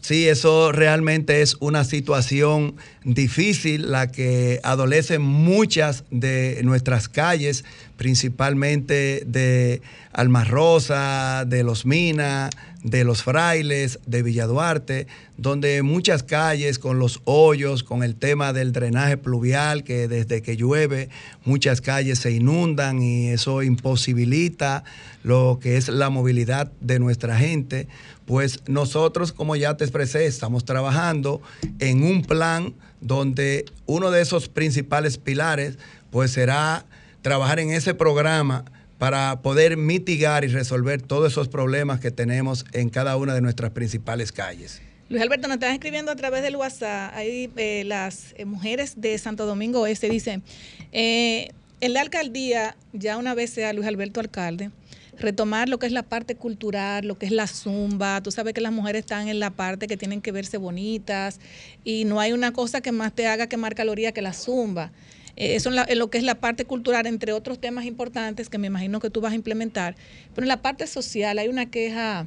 Sí, eso realmente es una situación difícil, la que adolecen muchas de nuestras calles, principalmente de Almarrosa, de Los Minas, de Los Frailes, de Villaduarte, donde muchas calles con los hoyos, con el tema del drenaje pluvial, que desde que llueve muchas calles se inundan y eso imposibilita lo que es la movilidad de nuestra gente. Pues nosotros, como ya te expresé, estamos trabajando en un plan donde uno de esos principales pilares pues será trabajar en ese programa para poder mitigar y resolver todos esos problemas que tenemos en cada una de nuestras principales calles. Luis Alberto, nos están escribiendo a través del WhatsApp. Ahí eh, las eh, mujeres de Santo Domingo Este dicen, eh, en la alcaldía, ya una vez sea Luis Alberto alcalde, retomar lo que es la parte cultural, lo que es la zumba. Tú sabes que las mujeres están en la parte que tienen que verse bonitas y no hay una cosa que más te haga quemar calorías que la zumba. Eso en, la, en lo que es la parte cultural, entre otros temas importantes que me imagino que tú vas a implementar. Pero en la parte social hay una queja,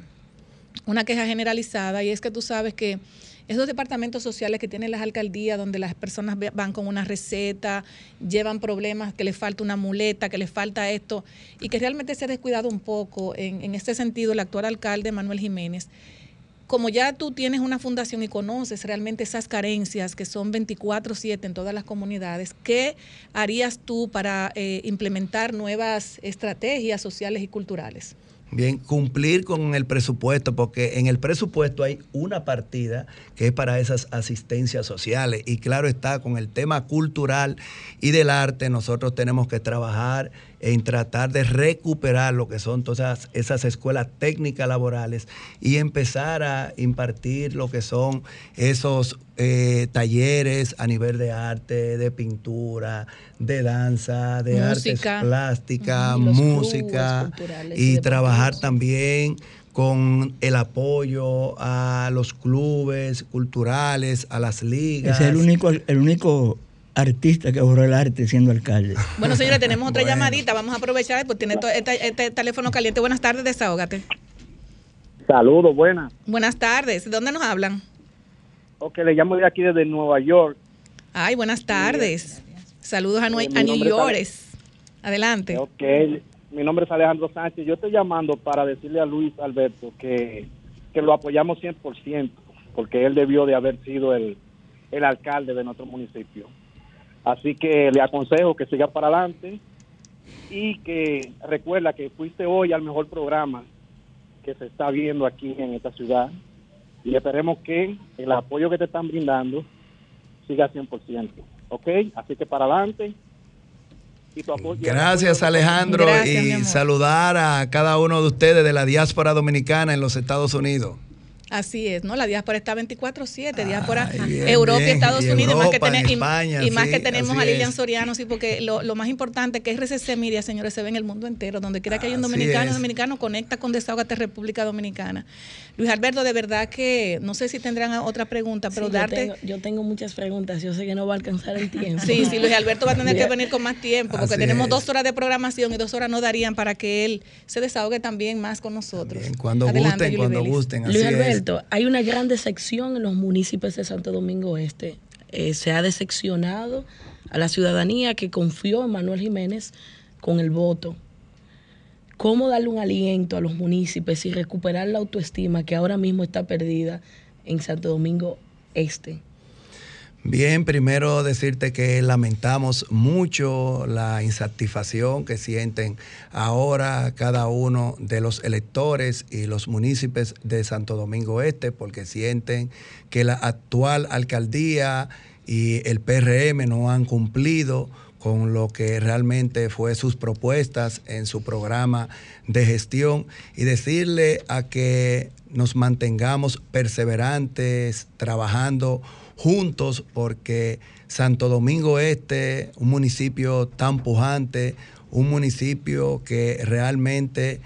una queja generalizada, y es que tú sabes que esos departamentos sociales que tienen las alcaldías, donde las personas van con una receta, llevan problemas, que les falta una muleta, que les falta esto, y que realmente se ha descuidado un poco en, en este sentido el actual alcalde Manuel Jiménez. Como ya tú tienes una fundación y conoces realmente esas carencias que son veinticuatro siete en todas las comunidades, ¿qué harías tú para eh, implementar nuevas estrategias sociales y culturales? Bien, cumplir con el presupuesto, porque en el presupuesto hay una partida que es para esas asistencias sociales y claro está, con el tema cultural y del arte nosotros tenemos que trabajar en tratar de recuperar lo que son todas esas escuelas técnicas laborales y empezar a impartir lo que son esos eh, talleres a nivel de arte, de pintura, de danza, de música, artes plásticas, y música y, y trabajar también con el apoyo a los clubes culturales, a las ligas. Es el único, el único artista que borró el arte siendo alcalde. Bueno, señores, tenemos otra bueno. llamadita. Vamos a aprovechar porque tiene este, este teléfono caliente. Buenas tardes, desahógate. Saludos, buenas. Buenas tardes. ¿De dónde nos hablan? Ok, le llamo de aquí desde Nueva York. Ay, buenas tardes. Saludos a, eh, a New York. Adelante. Ok, Mi nombre es Alejandro Sánchez. Yo estoy llamando para decirle a Luis Alberto que, que lo apoyamos cien por ciento, porque él debió de haber sido el, el alcalde de nuestro municipio. Así que le aconsejo que siga para adelante y que recuerda que fuiste hoy al mejor programa que se está viendo aquí en esta ciudad, y esperemos que el apoyo que te están brindando siga cien por ciento, ¿ok? Así que para adelante. Y tu apoyo. Gracias, Alejandro. Gracias, y saludar a cada uno de ustedes de la diáspora dominicana en los Estados Unidos. Así es, ¿no? La diáspora está veinticuatro siete, diáspora bien, Europa bien, y Estados y Unidos, Europa, más que tener, y, España, y más sí, que tenemos a Lilian Soriano, sí, porque lo, lo más importante que es R C C Media, señores, se ve en el mundo entero, donde quiera que haya un dominicano, dominicano conecta con Desahógate República Dominicana. Luis Alberto, de verdad que, no sé si tendrán otra pregunta, pero sí, darte... Yo tengo, yo tengo muchas preguntas, yo sé que no va a alcanzar el tiempo. Sí, sí, Luis Alberto va a tener que venir con más tiempo, porque así tenemos es. dos horas de programación y dos horas no darían para que él se desahogue también más con nosotros. También, cuando Adelante, gusten, Yulibel. Cuando gusten, así Luis Alberto, es. Hay una gran decepción en los municipios de Santo Domingo Este. Eh, se ha decepcionado a la ciudadanía que confió en Manuel Jiménez con el voto. ¿Cómo darle un aliento a los municipios y recuperar la autoestima que ahora mismo está perdida en Santo Domingo Este? Bien, primero decirte que lamentamos mucho la insatisfacción que sienten ahora cada uno de los electores y los municipios de Santo Domingo Este, porque sienten que la actual alcaldía y el P R M no han cumplido con lo que realmente fue sus propuestas en su programa de gestión, y decirle a que nos mantengamos perseverantes, trabajando juntos, porque Santo Domingo Este, un municipio tan pujante, un municipio que realmente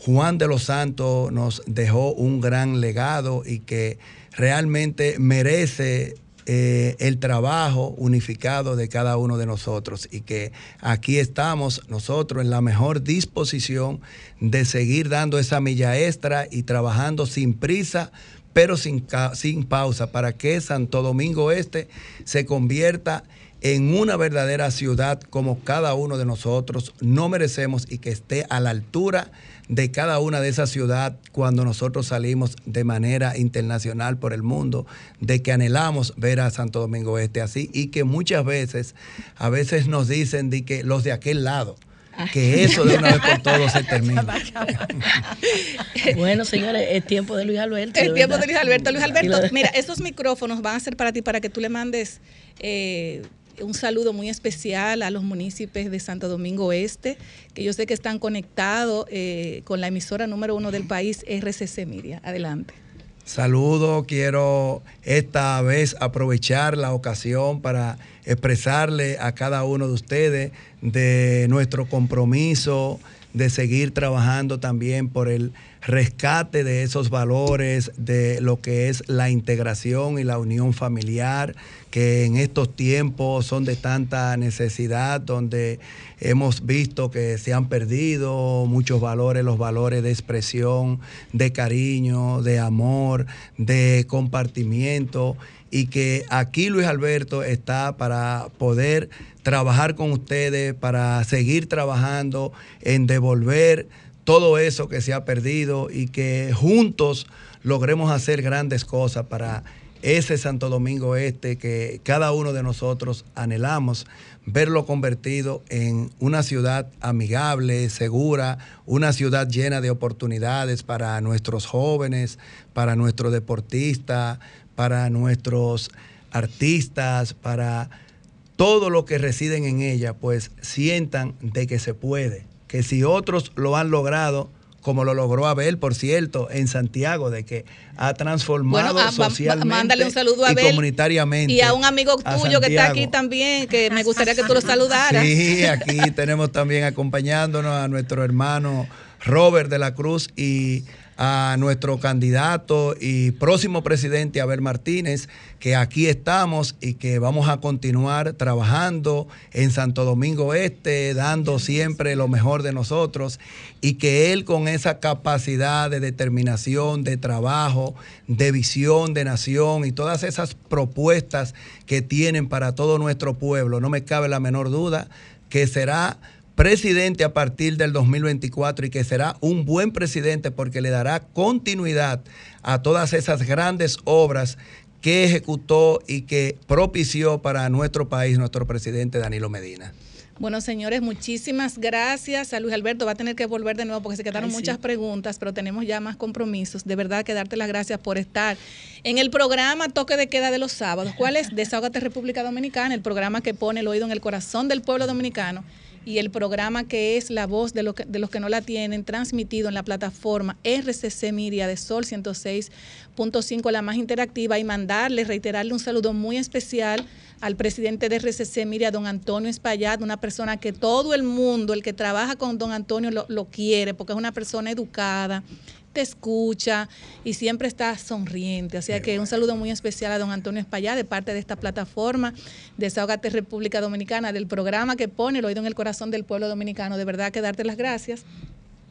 Juan de los Santos nos dejó un gran legado y que realmente merece eh, el trabajo unificado de cada uno de nosotros, y que aquí estamos nosotros en la mejor disposición de seguir dando esa milla extra y trabajando sin prisa, pero sin, sin pausa, para que Santo Domingo Este se convierta en una verdadera ciudad como cada uno de nosotros no merecemos, y que esté a la altura de cada una de esas ciudades cuando nosotros salimos de manera internacional por el mundo, de que anhelamos ver a Santo Domingo Este así, y que muchas veces, a veces nos dicen de que los de aquel lado, que eso de una vez por todos se termina. Bueno, señores, es tiempo de Luis Alberto. El tiempo de Luis Alberto. Luis Alberto, mira, estos micrófonos van a ser para ti, para que tú le mandes eh, un saludo muy especial a los municipios de Santo Domingo Este, que yo sé que están conectados eh, con la emisora número uno del país, R C C Media. Adelante. Saludo, quiero esta vez aprovechar la ocasión para expresarle a cada uno de ustedes de nuestro compromiso de seguir trabajando también por el rescate de esos valores, de lo que es la integración y la unión familiar, que en estos tiempos son de tanta necesidad, donde hemos visto que se han perdido muchos valores, los valores de expresión, de cariño, de amor, de compartimiento, y que aquí Luis Alberto está para poder trabajar con ustedes, para seguir trabajando en devolver todo eso que se ha perdido, y que juntos logremos hacer grandes cosas para ese Santo Domingo Este que cada uno de nosotros anhelamos, verlo convertido en una ciudad amigable, segura, una ciudad llena de oportunidades para nuestros jóvenes, para nuestros deportistas, para nuestros artistas, para todo lo que residen en ella, pues sientan de que se puede, que si otros lo han logrado, como lo logró Abel, por cierto, en Santiago, de que ha transformado bueno, a, socialmente mándale un saludo a Abel, y comunitariamente. Y a un amigo tuyo que está aquí también, que me gustaría que tú lo saludaras. Sí, aquí tenemos también acompañándonos a nuestro hermano Robert de la Cruz y a nuestro candidato y próximo presidente Abel Martínez, que aquí estamos y que vamos a continuar trabajando en Santo Domingo Este, dando siempre lo mejor de nosotros, y que él, con esa capacidad de determinación, de trabajo, de visión de nación y todas esas propuestas que tienen para todo nuestro pueblo, no me cabe la menor duda que será presidente a partir del dos mil veinticuatro y que será un buen presidente porque le dará continuidad a todas esas grandes obras que ejecutó y que propició para nuestro país nuestro presidente Danilo Medina. Bueno, señores, muchísimas gracias a Luis Alberto. Va a tener que volver de nuevo porque se quedaron Ay, muchas sí. preguntas, pero tenemos ya más compromisos. De verdad que darte las gracias por estar en el programa Toque de Queda de los Sábados. ¿Cuál es? Desahógate República Dominicana, el programa que pone el oído en el corazón del pueblo dominicano y el programa que es la voz de los que, de los que no la tienen, transmitido en la plataforma R C C Media de Sol ciento seis punto cinco, la más interactiva, y mandarle, reiterarle un saludo muy especial al presidente de R C C Media, don Antonio Espaillat, una persona que todo el mundo, el que trabaja con don Antonio lo, lo quiere, porque es una persona educada, te escucha y siempre está sonriente. Así que un saludo muy especial a don Antonio Espaillat de parte de esta plataforma Desahógate República Dominicana, del programa que pone el oído en el corazón del pueblo dominicano. De verdad que darte las gracias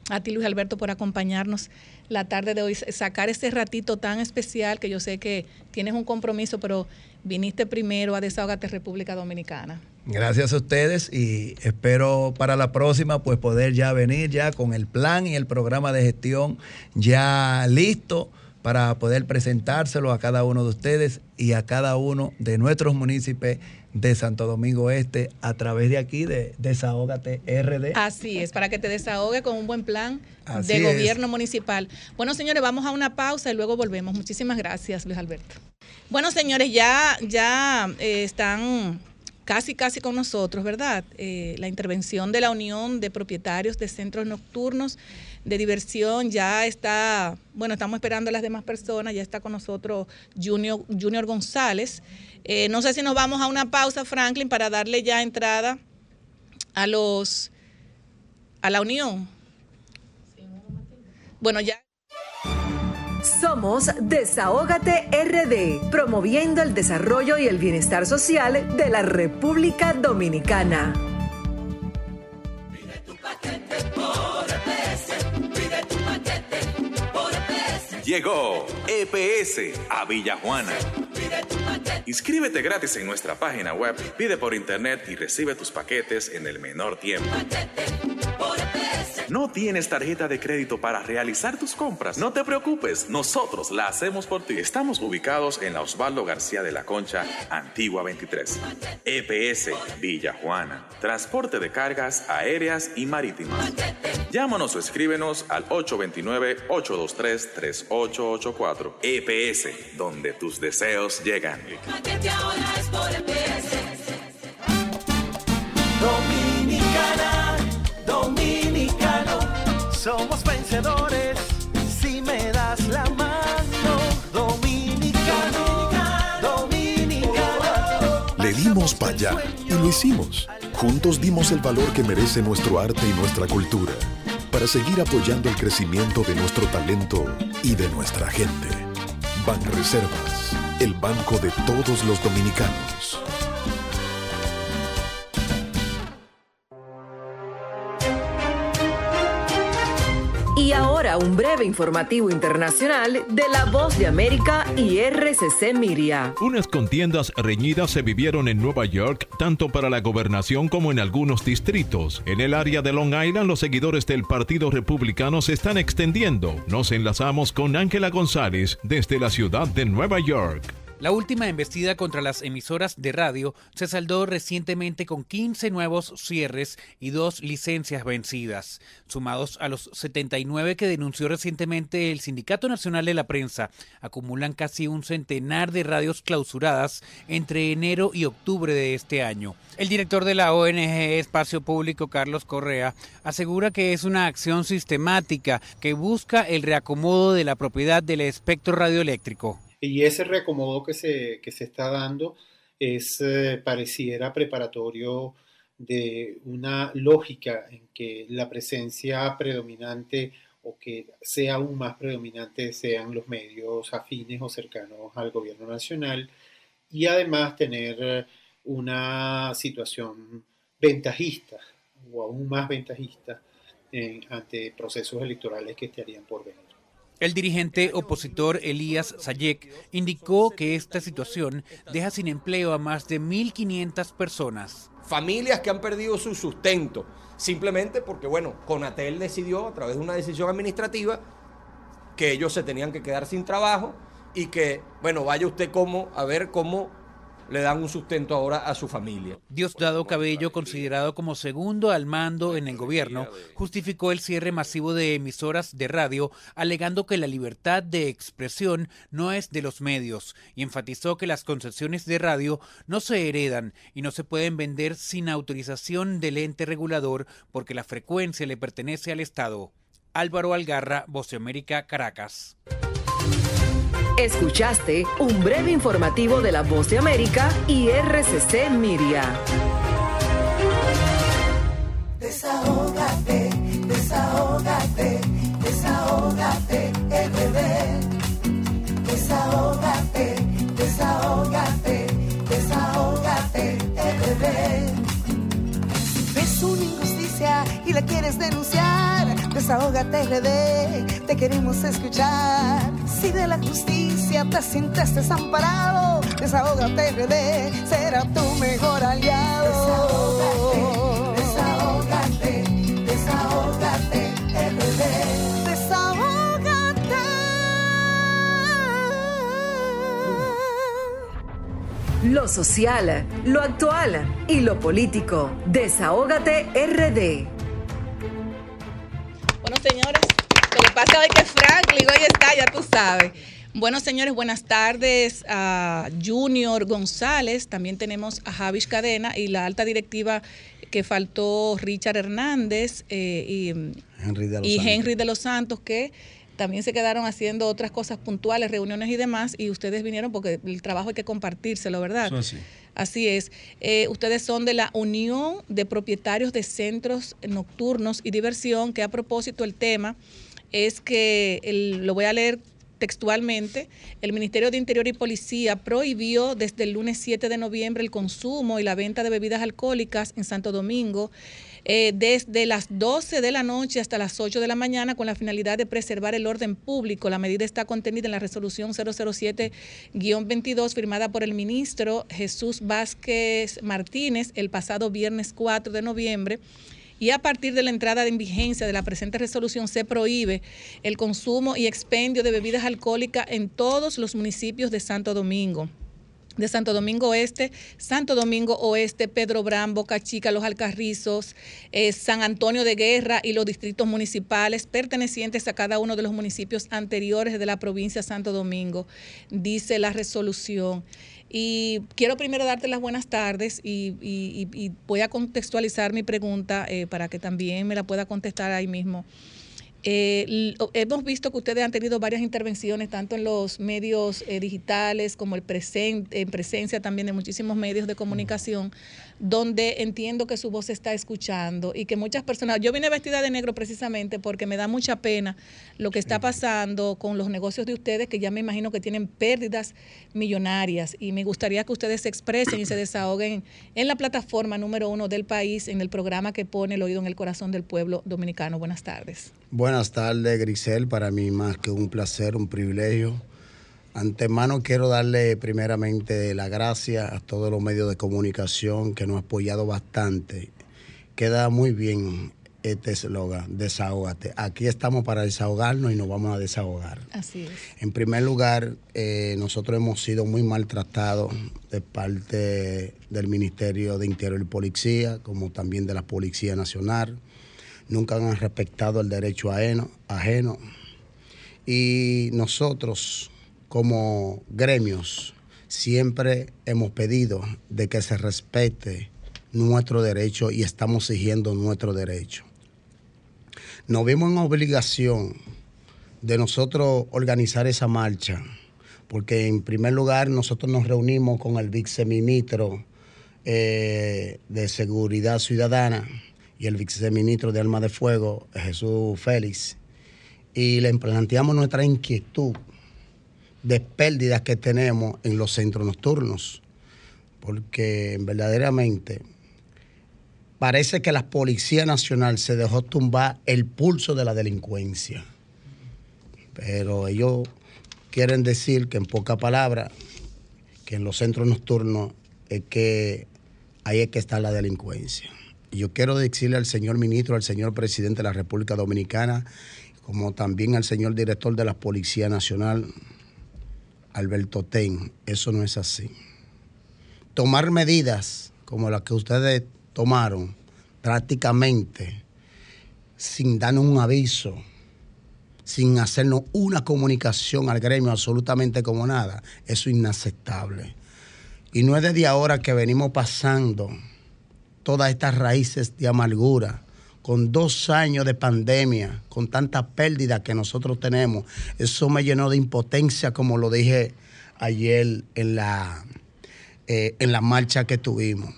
a ti, Luis Alberto, por acompañarnos la tarde de hoy, sacar ese ratito tan especial, que yo sé que tienes un compromiso, pero viniste primero a Desahógate República Dominicana. Gracias a ustedes y espero para la próxima pues poder ya venir ya con el plan y el programa de gestión ya listo para poder presentárselo a cada uno de ustedes y a cada uno de nuestros municipios de Santo Domingo Este a través de aquí de Desahógate R D. Así es, para que te desahogue con un buen plan Así de gobierno es. municipal. Bueno, señores, vamos a una pausa y luego volvemos. Muchísimas gracias, Luis Alberto. Bueno, señores, ya, ya eh, están casi, casi con nosotros, ¿verdad? Eh, la intervención de la Unión de Propietarios de Centros Nocturnos de Diversión ya está, bueno, estamos esperando a las demás personas, ya está con nosotros Junior, Junior González. Eh, no sé si nos vamos a una pausa, Franklin, para darle ya entrada a los, a la Unión. Bueno, ya. Somos Desahógate R D, promoviendo el desarrollo y el bienestar social de la República Dominicana. Pide tu paquete por E P S, pide tu paquete por E P S. Llegó E P S a Villa Juana. Inscríbete gratis en nuestra página web, pide por internet y recibe tus paquetes en el menor tiempo. ¿No tienes tarjeta de crédito para realizar tus compras? No te preocupes, nosotros la hacemos por ti. Estamos ubicados en la Osvaldo García de la Concha, Antigua veintitrés. E P S Villa Juana, transporte de cargas aéreas y marítimas. Llámanos o escríbenos al ocho dos nueve, ocho dos tres, tres ocho ocho cuatro. E P S, donde tus deseos llegan. Dominicana, dominicano, somos vencedores si me das la mano. Dominicano, dominicano. Le dimos para allá y lo hicimos. Juntos dimos el valor que merece nuestro arte y nuestra cultura para seguir apoyando el crecimiento de nuestro talento y de nuestra gente. Banreservas, el banco de todos los dominicanos. Y ahora un breve informativo internacional de La Voz de América y R C C Media. Unas contiendas reñidas se vivieron en Nueva York, tanto para la gobernación como en algunos distritos. En el área de Long Island, los seguidores del Partido Republicano se están extendiendo. Nos enlazamos con Ángela González desde la ciudad de Nueva York. La última embestida contra las emisoras de radio se saldó recientemente con quince nuevos cierres y dos licencias vencidas, sumados a los setenta y nueve que denunció recientemente el Sindicato Nacional de la Prensa. Acumulan casi un centenar de radios clausuradas entre enero y octubre de este año. El director de la O N G Espacio Público, Carlos Correa, asegura que es una acción sistemática que busca el reacomodo de la propiedad del espectro radioeléctrico. Y ese reacomodo que se, que se está dando es eh, pareciera preparatorio de una lógica en que la presencia predominante o que sea aún más predominante sean los medios afines o cercanos al gobierno nacional, y además tener una situación ventajista o aún más ventajista eh, ante procesos electorales que estarían por venir. El dirigente opositor Elías Sayek indicó que esta situación deja sin empleo a más de mil quinientas personas. Familias que han perdido su sustento, simplemente porque, bueno, Conatel decidió a través de una decisión administrativa que ellos se tenían que quedar sin trabajo y que, bueno, vaya usted cómo, a ver cómo le dan un sustento ahora a su familia. Diosdado Cabello, considerado como segundo al mando en el gobierno, justificó el cierre masivo de emisoras de radio, alegando que la libertad de expresión no es de los medios, y enfatizó que las concesiones de radio no se heredan y no se pueden vender sin autorización del ente regulador porque la frecuencia le pertenece al Estado. Álvaro Algarra, Voz América, Caracas. Escuchaste un breve informativo de La Voz de América y R C C Media. Desahógate, desahógate, desahógate R D. Desahógate, desahógate, desahógate R D. Ves una injusticia y la quieres denunciar. Desahógate R D, te queremos escuchar. Si de la justicia te sientes desamparado, Desahógate R D será tu mejor aliado. Desahógate, desahógate, desahógate R D. Desahógate. Lo social, lo actual y lo político. Desahógate R D. Bueno, señores, lo que pasa hoy es que Franklin hoy está, ya tú sabes. Bueno, señores, buenas tardes a Junior González. También tenemos a Javis Cadena y la alta directiva que faltó, Richard Hernández eh, y, Henry de, y Henry de los Santos, que también se quedaron haciendo otras cosas puntuales, reuniones y demás, y ustedes vinieron porque el trabajo hay que compartírselo, ¿verdad? Eso así. Así es. Eh, ustedes son de la Unión de Propietarios de Centros Nocturnos y Diversión, que a propósito el tema es que, el, lo voy a leer textualmente, el Ministerio de Interior y Policía prohibió desde el lunes siete de noviembre el consumo y la venta de bebidas alcohólicas en Santo Domingo eh, desde las doce de la noche hasta las ocho de la mañana con la finalidad de preservar el orden público. La medida está contenida en la resolución cero cero siete guion veintidós firmada por el ministro Jesús Vázquez Martínez el pasado viernes cuatro de noviembre. Y a partir de la entrada en vigencia de la presente resolución se prohíbe el consumo y expendio de bebidas alcohólicas en todos los municipios de Santo Domingo. De Santo Domingo Este, Santo Domingo Oeste, Pedro Brán, Boca Chica, Los Alcarrizos, eh, San Antonio de Guerra y los distritos municipales pertenecientes a cada uno de los municipios anteriores de la provincia de Santo Domingo, dice la resolución. Y quiero primero darte las buenas tardes y, y, y voy a contextualizar mi pregunta eh, para que también me la pueda contestar ahí mismo. Eh, hemos visto que ustedes han tenido varias intervenciones tanto en los medios eh, digitales como el presente, en presencia también de muchísimos medios de comunicación, donde entiendo que su voz se está escuchando y que muchas personas, yo vine vestida de negro precisamente porque me da mucha pena lo que está pasando con los negocios de ustedes, que ya me imagino que tienen pérdidas millonarias, y me gustaría que ustedes se expresen y se desahoguen en la plataforma número uno del país, en el programa que pone el oído en el corazón del pueblo dominicano. Buenas tardes. Bueno, Buenas tardes, Grisel. Para mí más que un placer, un privilegio. Antemano quiero darle primeramente la gracia a todos los medios de comunicación que nos han apoyado bastante. Queda muy bien este eslogan, desahógate. Aquí estamos para desahogarnos y nos vamos a desahogar. Así es. En primer lugar, eh, nosotros hemos sido muy maltratados de parte del Ministerio de Interior y Policía, como también de la Policía Nacional. Nunca han respetado el derecho ajeno, ajeno. Y nosotros, como gremios, siempre hemos pedido de que se respete nuestro derecho y estamos exigiendo nuestro derecho. Nos vimos en obligación de nosotros organizar esa marcha, porque en primer lugar nosotros nos reunimos con el viceministro eh, de Seguridad Ciudadana, y el viceministro de Armas de Fuego, Jesús Félix, y le planteamos nuestra inquietud de pérdidas que tenemos en los centros nocturnos, porque verdaderamente parece que la Policía Nacional se dejó tumbar el pulso de la delincuencia. Pero ellos quieren decir que, en pocas palabras, que en los centros nocturnos es que ahí es que está la delincuencia. Y yo quiero decirle al señor ministro, al señor presidente de la República Dominicana, como también al señor director de la Policía Nacional, Alberto Ten, eso no es así. Tomar medidas como las que ustedes tomaron, prácticamente, sin darnos un aviso, sin hacernos una comunicación al gremio, absolutamente como nada, eso es inaceptable. Y no es desde ahora que venimos pasando todas estas raíces de amargura, con dos años de pandemia, con tantas pérdidas que nosotros tenemos. Eso me llenó de impotencia, como lo dije ayer en la, eh, en la marcha que tuvimos.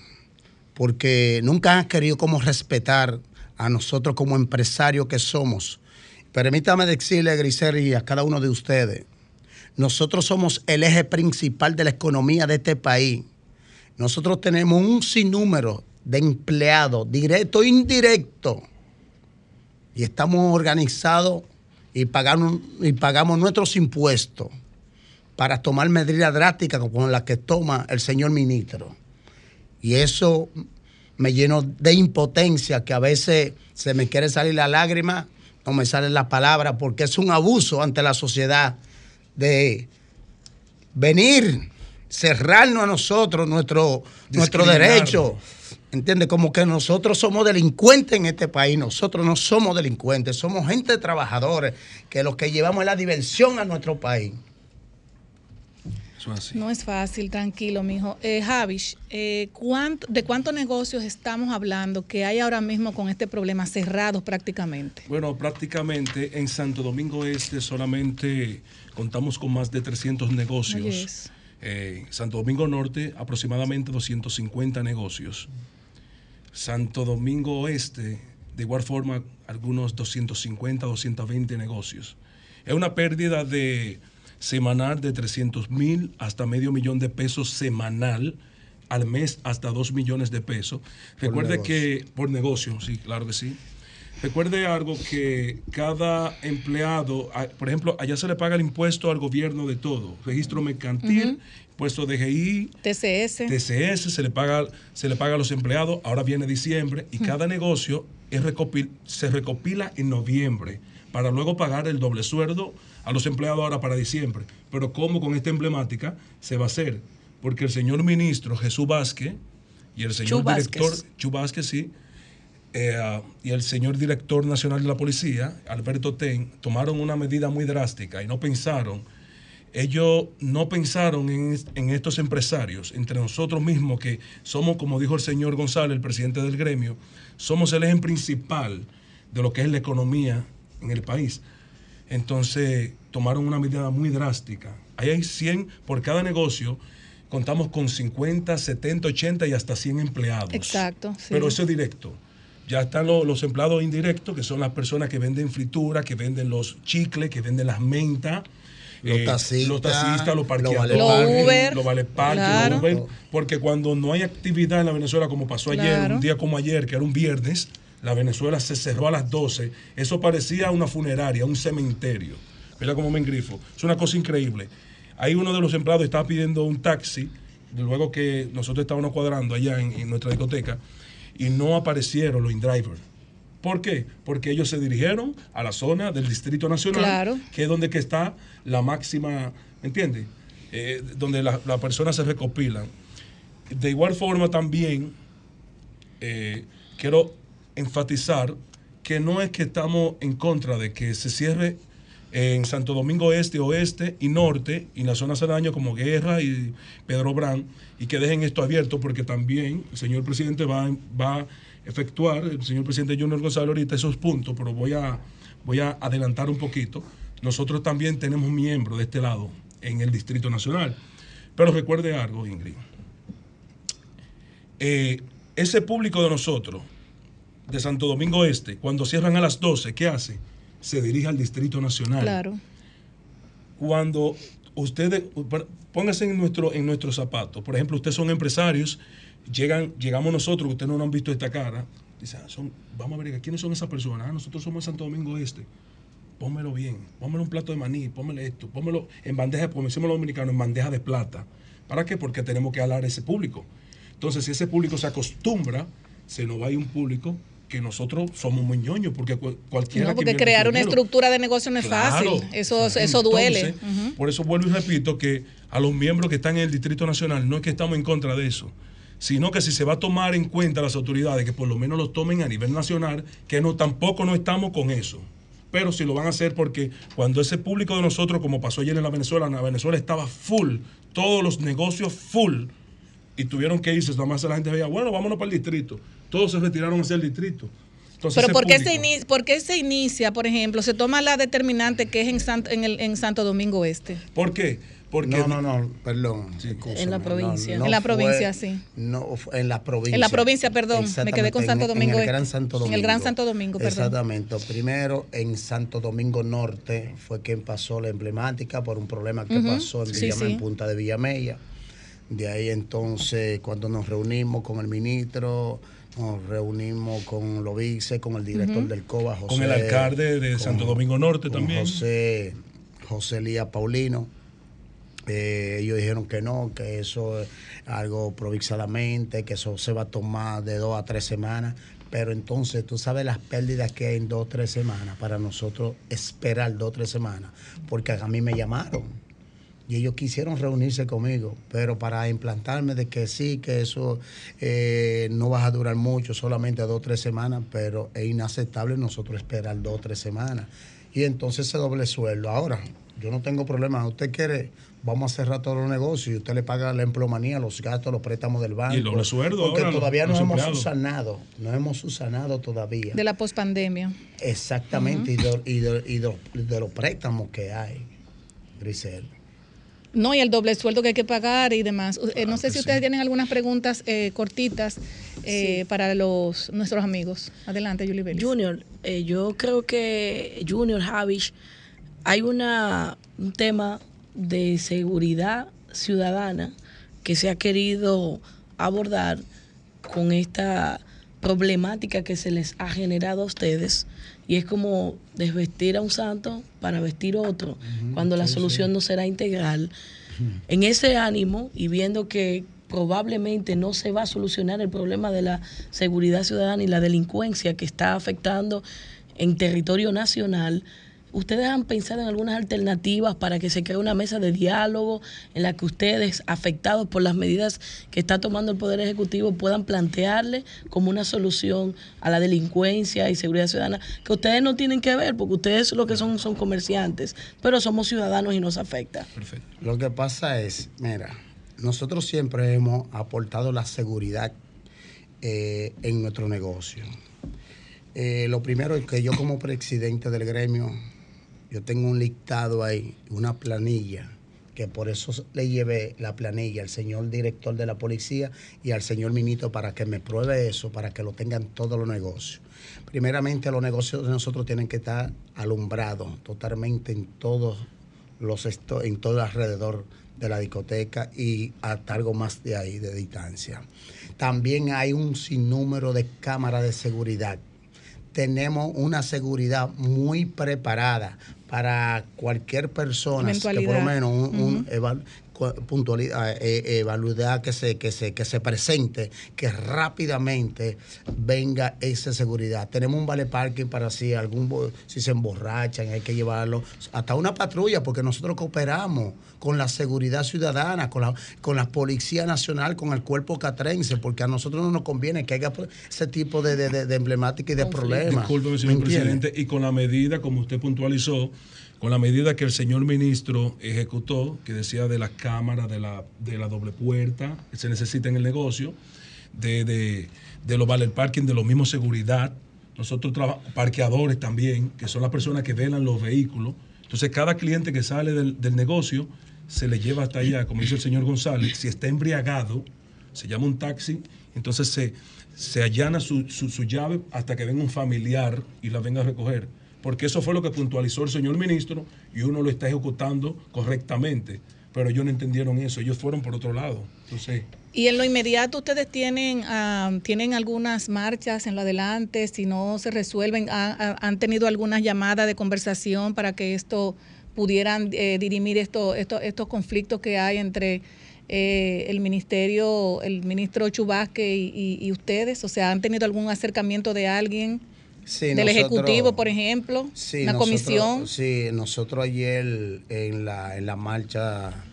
Porque nunca han querido como respetar a nosotros como empresarios que somos. Permítame decirle, Grisel, y a cada uno de ustedes, nosotros somos el eje principal de la economía de este país. Nosotros tenemos un sinnúmero de empleados, directo e indirecto, y estamos organizados y pagamos, y pagamos nuestros impuestos para tomar medidas drásticas como las que toma el señor ministro. Y eso me llenó de impotencia, que a veces se me quiere salir la lágrima, no me salen las palabras, porque es un abuso ante la sociedad de venir, cerrarnos a nosotros, nuestro, nuestro derecho. ¿Entiendes? Como que nosotros somos delincuentes en este país. Nosotros no somos delincuentes, somos gente trabajadora, que los que llevamos es la diversión a nuestro país. Eso es así. No es fácil, tranquilo, mijo. Eh, Javis, eh, ¿cuánto, ¿de cuántos negocios estamos hablando que hay ahora mismo con este problema, cerrados prácticamente? Bueno, prácticamente en Santo Domingo Este solamente contamos con más de trescientos negocios. Oh, yes. Eh, Santo Domingo Norte, aproximadamente doscientos cincuenta negocios. Santo Domingo Oeste, de igual forma, algunos doscientos cincuenta, doscientos veinte negocios. Es una pérdida de semanal de trescientos mil hasta medio millón de pesos semanal, al mes hasta dos millones de pesos. Recuerde que, por negocio, sí, claro que sí. Recuerde algo, que cada empleado, por ejemplo, allá se le paga el impuesto al gobierno de todo. Registro mercantil, uh-huh. impuesto de G I, T C S. T C S se le paga, se le paga a los empleados. Ahora viene diciembre y uh-huh. cada negocio es recopil, se recopila en noviembre para luego pagar el doble sueldo a los empleados ahora para diciembre. Pero ¿cómo con esta emblemática se va a hacer? Porque el señor ministro Jesús Vázquez y el señor Chubasque. director Chubasque, sí, Eh, y el señor director nacional de la policía, Alberto Ten, tomaron una medida muy drástica y no pensaron, ellos no pensaron en, en estos empresarios, entre nosotros mismos, que somos, como dijo el señor González, el presidente del gremio, somos el eje principal de lo que es la economía en el país. Entonces, tomaron una medida muy drástica. Ahí hay cien por cada negocio. Contamos con cincuenta, setenta, ochenta y hasta cien empleados. Exacto. Sí. Pero eso es directo. Ya están los, los empleados indirectos, que son las personas que venden frituras, que venden los chicles, que venden las mentas, los, eh, taxistas, los taxistas, los parqueadores, los vale parking, los vale parking, claro. los Uber, porque cuando no hay actividad en la Venezuela, como pasó ayer, claro. un día como ayer, que era un viernes, la Venezuela se cerró a las doce, eso parecía una funeraria, un cementerio. Mira cómo me engrifo. Es una cosa increíble. Ahí uno de los empleados estaba pidiendo un taxi, luego que nosotros estábamos cuadrando allá en, en nuestra discoteca, y no aparecieron los in-drivers. ¿Por qué? Porque ellos se dirigieron a la zona del Distrito Nacional, claro. que es donde que está la máxima, ¿me entiendes? Eh, donde las la personas se recopilan. De igual forma también, eh, quiero enfatizar que no es que estamos en contra de que se cierre en Santo Domingo Este, Oeste y Norte, y en la zona serraña como Guerra y Pedro Brán, y que dejen esto abierto, porque también el señor presidente va, va a efectuar, el señor presidente Junior González ahorita esos puntos, pero voy a, voy a adelantar un poquito. Nosotros también tenemos miembros de este lado en el Distrito Nacional. Pero recuerde algo, Ingrid. Eh, ese público de nosotros, de Santo Domingo Este, cuando cierran a las doce, ¿qué hace? Se dirige al Distrito Nacional. Claro. Cuando ustedes, pónganse en nuestro, en nuestros zapatos. Por ejemplo, ustedes son empresarios, llegan, llegamos nosotros, ustedes no nos han visto esta cara. Dicen, son, vamos a ver, ¿quiénes son esas personas? Ah, nosotros somos de Santo Domingo Este. pónmelo bien, pónmelo un plato de maní, pónmelo esto, pónmelo en bandeja, como decimos los dominicanos, en bandeja de plata. ¿Para qué? Porque tenemos que hablar a ese público. Entonces, si ese público se acostumbra, se nos va a ir un público que nosotros somos muy ñoños, porque cualquiera no, porque que crear una estructura de negocio no es claro, fácil, eso, claro. eso Entonces, duele. Uh-huh. Por eso vuelvo y repito que a los miembros que están en el Distrito Nacional, no es que estamos en contra de eso, sino que si se va a tomar en cuenta las autoridades, que por lo menos los tomen a nivel nacional, que no tampoco no estamos con eso. Pero si lo van a hacer, porque cuando ese público de nosotros, como pasó ayer en la Venezuela, la Venezuela estaba full, todos los negocios full, y tuvieron que irse, nada más la gente veía, bueno, vámonos para el distrito. Todos se retiraron hacia el distrito. Entonces, pero ¿por qué, se inicia, ¿por qué se inicia, por ejemplo, se toma la determinante que es en, San, en, el, en Santo Domingo Este? ¿Por qué? Porque no, no, no, perdón. Sí, en la provincia. No, no en la provincia, fue, sí. No, en la provincia. En la provincia, perdón. Me quedé con Santo en, Domingo en el Este. Gran Santo Domingo. En el Gran Santo Domingo, perdón. Exactamente. Primero, en Santo Domingo Norte fue quien pasó la emblemática por un problema que uh-huh. pasó en, Villame, sí, sí. en Punta de Villamella. De ahí entonces, cuando nos reunimos con el ministro, nos reunimos con los vice, con el director uh-huh. del COBA, José. Con el alcalde de con, Santo Domingo Norte con también. José, José Lía Paulino. Eh, ellos dijeron que no, que eso es algo provisionalmente, que eso se va a tomar de dos a tres semanas. Pero entonces, tú sabes las pérdidas que hay en dos o tres semanas. Para nosotros esperar dos o tres semanas, porque a mí me llamaron. Y ellos quisieron reunirse conmigo, pero para implantarme de que sí, que eso eh, no va a durar mucho, solamente dos o tres semanas, pero es inaceptable nosotros esperar dos o tres semanas. Y entonces se doble sueldo. Ahora, yo no tengo problema. Usted quiere, vamos a cerrar todos los negocios y usted le paga la empleomanía, los gastos, los préstamos del banco. Y el doble sueldo porque ahora todavía no hemos subsanado, no hemos subsanado todavía. De la pospandemia. Exactamente, uh-huh. y, de, y, de, y de, de los préstamos que hay, Grisel. No, y el doble sueldo que hay que pagar y demás. Claro, eh, no sé si sí. ustedes tienen algunas preguntas eh, cortitas eh, sí. para los nuestros amigos. Adelante, Yulibel. Junior, eh, yo creo que, Junior, Javis, hay una, un tema de seguridad ciudadana que se ha querido abordar con esta problemática que se les ha generado a ustedes. Y es como desvestir a un santo para vestir otro, uh-huh, cuando la sí, solución sí. no será integral. Uh-huh. En ese ánimo y viendo que probablemente no se va a solucionar el problema de la seguridad ciudadana y la delincuencia que está afectando en territorio nacional, ¿ustedes han pensado en algunas alternativas para que se cree una mesa de diálogo en la que ustedes, afectados por las medidas que está tomando el Poder Ejecutivo, puedan plantearle como una solución a la delincuencia y seguridad ciudadana? Que ustedes no tienen que ver, porque ustedes lo que son son comerciantes, pero somos ciudadanos y nos afecta. Perfecto. Lo que pasa es, mira, nosotros siempre hemos aportado la seguridad eh, en nuestro negocio. Eh, lo primero es que yo como presidente del gremio, yo tengo un listado ahí, una planilla, que por eso le llevé la planilla al señor director de la policía y al señor ministro para que me pruebe eso, para que lo tengan todos los negocios. Primeramente, los negocios de nosotros tienen que estar alumbrados totalmente en todos los en todo alrededor de la discoteca y hasta algo más de ahí, de distancia. También hay un sinnúmero de cámaras de seguridad. Tenemos una seguridad muy preparada para cualquier persona que por lo menos un, uh-huh. un evalu, puntualidad, eh, evaluidad que se, que se, que se presente, que rápidamente venga esa seguridad. Tenemos un vale parking para si algún si se emborrachan, hay que llevarlo hasta una patrulla, porque nosotros cooperamos con la seguridad ciudadana, con la, con la Policía Nacional, con el cuerpo catrense, porque a nosotros no nos conviene que haya ese tipo de, de, de emblemática y de problemas. Disculpe, señor presidente, y con la medida, como usted puntualizó, con la medida que el señor ministro ejecutó, que decía de las cámaras, de la, de la doble puerta, que se necesita en el negocio, de, de, de los valet parking, de los mismos seguridad. Nosotros trabajamos, parqueadores también, que son las personas que velan los vehículos. Entonces, cada cliente que sale del, del negocio se le lleva hasta allá, como dice el señor González. Si está embriagado, se llama un taxi, entonces se, se allana su, su, su llave hasta que venga un familiar y la venga a recoger. Porque eso fue lo que puntualizó el señor ministro y uno lo está ejecutando correctamente. Pero ellos no entendieron eso, ellos fueron por otro lado. Entonces, Y en lo inmediato, ¿ustedes tienen uh, tienen algunas marchas en lo adelante? Si no se resuelven, ¿han, han tenido algunas llamadas de conversación para que esto pudieran eh, dirimir esto, esto, estos conflictos que hay entre eh, el ministerio, el ministro Chubasque y, y, y ustedes? O sea, ¿han tenido algún acercamiento de alguien, sí, del nosotros, Ejecutivo, por ejemplo? Sí, ¿una nosotros, comisión? Sí, nosotros ayer en la, en la marcha...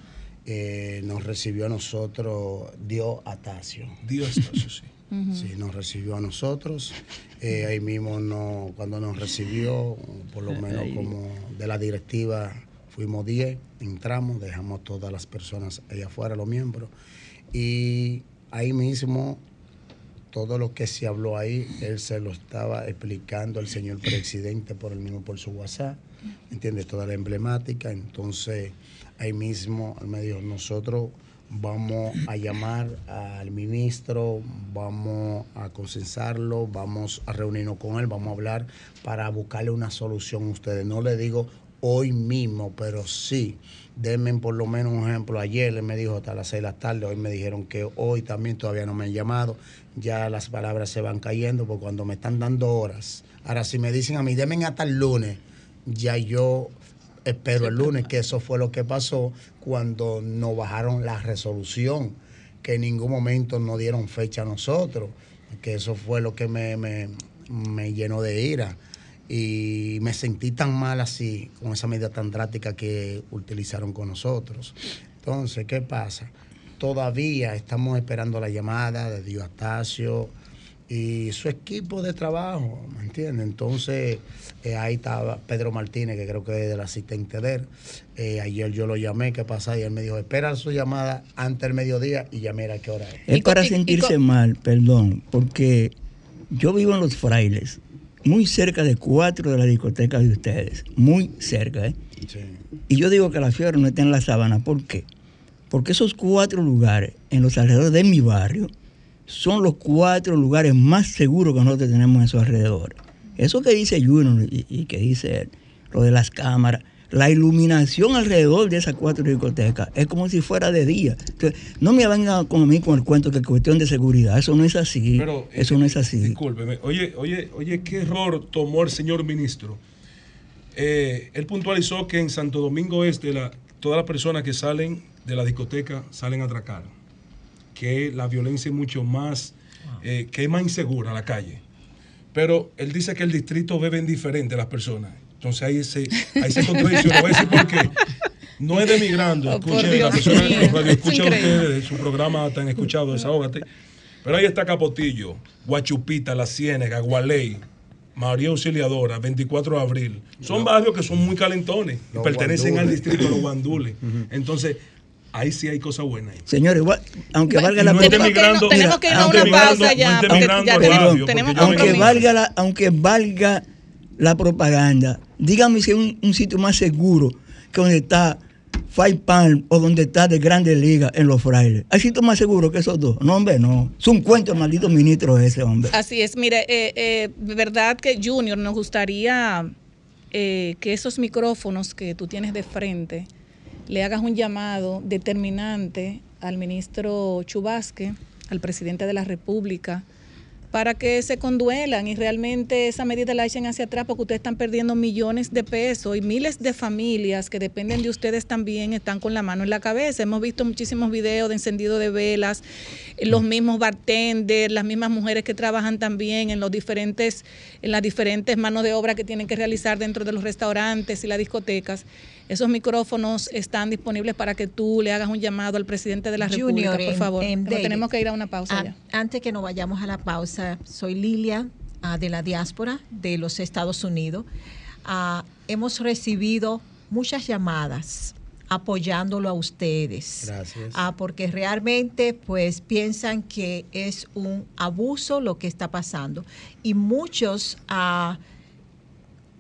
Eh, nos recibió a nosotros Dios Atacio. Dios Atacio, sí. Uh-huh. Sí, nos recibió a nosotros. Eh, ahí mismo, no, cuando nos recibió, por lo menos como de la directiva, fuimos diez, entramos, dejamos todas las personas allá afuera, los miembros. Y ahí mismo, todo lo que se habló ahí, él se lo estaba explicando al señor presidente por el mismo, por su WhatsApp. ¿Entiendes? Toda la emblemática. Entonces... ahí mismo me dijo, nosotros vamos a llamar al ministro, vamos a consensarlo, vamos a reunirnos con él, vamos a hablar para buscarle una solución a ustedes. No le digo hoy mismo, pero sí, denme por lo menos un ejemplo. Ayer él me dijo hasta las seis de la tarde, hoy me dijeron que hoy también todavía no me han llamado. Ya las palabras se van cayendo porque cuando me están dando horas. Ahora, si me dicen a mí, denme hasta el lunes, ya yo... espero el lunes, que eso fue lo que pasó cuando nos bajaron la resolución, que en ningún momento nos dieron fecha a nosotros, que eso fue lo que me, me, me llenó de ira. Y me sentí tan mal así, con esa medida tan drástica que utilizaron con nosotros. Entonces, ¿qué pasa? Todavía estamos esperando la llamada de Dios Atacio y su equipo de trabajo, ¿me entiendes? Entonces, eh, ahí estaba Pedro Martínez, que creo que es el asistente de él. Eh, ayer yo lo llamé, ¿qué pasa? Y él me dijo, espera su llamada antes del mediodía y ya mira qué hora es. Es para sentirse mal, perdón, porque yo vivo en Los Frailes, muy cerca de cuatro de las discotecas de ustedes, muy cerca, ¿eh? Sí. Y yo digo que la fiebre no está en la sábana, ¿por qué? Porque esos cuatro lugares en los alrededores de mi barrio son los cuatro lugares más seguros que nosotros tenemos en esos alrededores. Eso que dice Junior y, y que dice él, lo de las cámaras, la iluminación alrededor de esas cuatro discotecas, es como si fuera de día. Entonces, no me vengan con mí con el cuento que es cuestión de seguridad, eso no es así. Pero, eso eh, no es así. Discúlpeme, oye, oye, oye, ¿qué error tomó el señor ministro? Eh, él puntualizó que en Santo Domingo Este, la, todas las personas que salen de la discoteca salen a atracar, que la violencia es mucho más, eh, que es más insegura la calle. Pero él dice que el distrito beben diferente las personas. Entonces ahí se, ahí se contradicción. Voy a decir por qué. No es demigrando. Oh, escuchen, la persona que los radioescucha ustedes, su programa tan escuchado, Desahógate. Pero ahí está Capotillo, Guachupita, La Ciénega, Gualey, María Auxiliadora, veinticuatro de abril. Son no. barrios que son muy calentones. No, pertenecen guandule. Al distrito de los guandules. Uh-huh. Entonces... ahí sí hay cosas buenas. Señores, aunque valga la pena, tenemos que ir a una pausa ya, aunque valga la, aunque valga la propaganda, díganme si es un, un sitio más seguro que donde está Five Palm o donde está de Grandes Ligas en Los Frailes. ¿Hay sitios más seguros que esos dos? No, hombre, no. Es un cuento, maldito ministro ese, hombre. Así es, mira, eh, eh, verdad que Junior nos gustaría eh, que esos micrófonos que tú tienes de frente le hagas un llamado determinante al ministro Chubasque, al presidente de la República, para que se conduelan y realmente esa medida la echen hacia atrás, porque ustedes están perdiendo millones de pesos y miles de familias que dependen de ustedes también están con la mano en la cabeza. Hemos visto muchísimos videos de encendido de velas, los mismos bartenders, las mismas mujeres que trabajan también en los diferentes, en las diferentes manos de obra que tienen que realizar dentro de los restaurantes y las discotecas. Esos micrófonos están disponibles para que tú le hagas un llamado al presidente de la República, por favor. Tenemos que ir a una pausa ya. Antes que nos vayamos a la pausa, soy Lilia uh, de la diáspora de los Estados Unidos. Uh, hemos recibido muchas llamadas apoyándolo a ustedes. Gracias. Uh, porque realmente pues piensan que es un abuso lo que está pasando. Y muchos... Uh,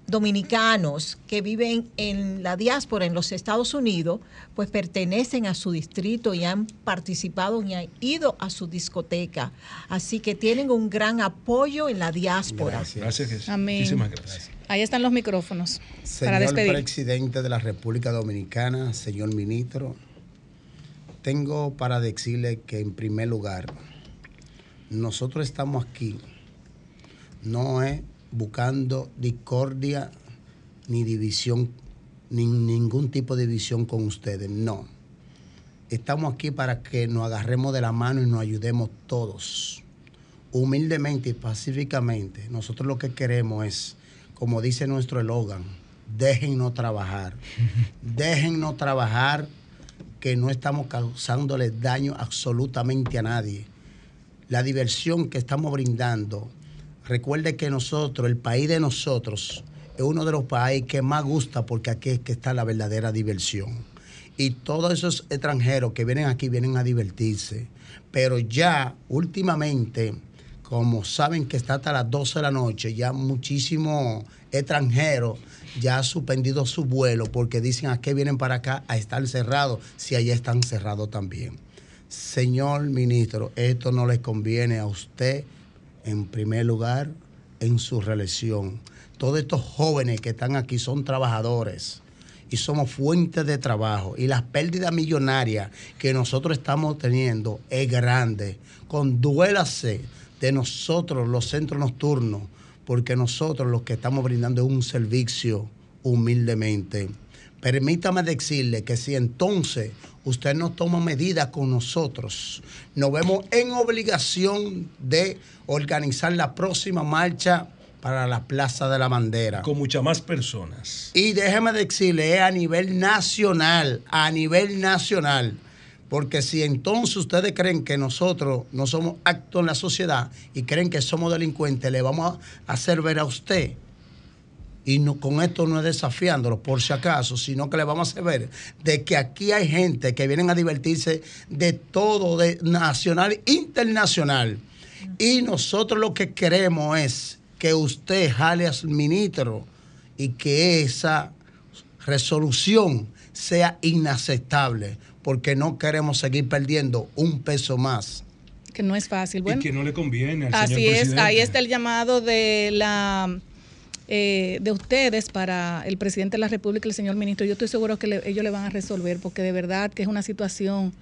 dominicanos que viven en la diáspora en los Estados Unidos, pues pertenecen a su distrito y han participado y han ido a su discoteca. Así que tienen un gran apoyo en la diáspora. Gracias. Gracias. Amén. Muchísimas gracias. Ahí están los micrófonos para despedir. Señor presidente de la República Dominicana, señor ministro, tengo para decirle que, en primer lugar, nosotros estamos aquí no es buscando discordia ni división, ni ningún tipo de división con ustedes, no. Estamos aquí para que nos agarremos de la mano y nos ayudemos todos. Humildemente y pacíficamente, nosotros lo que queremos es, como dice nuestro eslogan, déjennos trabajar. Déjennos trabajar, que no estamos causándole daño absolutamente a nadie. La diversión que estamos brindando, recuerde que nosotros, el país de nosotros, es uno de los países que más gusta, porque aquí es que está la verdadera diversión. Y todos esos extranjeros que vienen aquí vienen a divertirse. Pero ya últimamente, como saben que está hasta las doce de la noche, ya muchísimos extranjeros ya han suspendido su vuelo porque dicen a qué vienen para acá a estar cerrados, si allá están cerrados también. Señor ministro, esto no les conviene a usted, en primer lugar, en su reelección. Todos estos jóvenes que están aquí son trabajadores y somos fuentes de trabajo. Y las pérdidas millonarias que nosotros estamos teniendo es grande. Conduélase de nosotros, los centros nocturnos, porque nosotros los que estamos brindando es un servicio humildemente. Permítame decirle que si entonces usted no toma medidas con nosotros, nos vemos en obligación de organizar la próxima marcha para la Plaza de la Bandera. Con muchas más personas. Y déjeme decirle, es a nivel nacional, a nivel nacional. Porque si entonces ustedes creen que nosotros no somos actos en la sociedad y creen que somos delincuentes, le vamos a hacer ver a usted, y no, con esto no es desafiándolo por si acaso, sino que le vamos a hacer ver de que aquí hay gente que vienen a divertirse de todo, de nacional e internacional. Y nosotros lo que queremos es que usted jale al ministro y que esa resolución sea inaceptable, porque no queremos seguir perdiendo un peso más. Que no es fácil. Bueno, y que no le conviene al señor presidente. Así es, ahí está el llamado de la eh, de ustedes para el presidente de la República y el señor ministro. Yo estoy seguro que le, ellos le van a resolver, porque de verdad que es una situación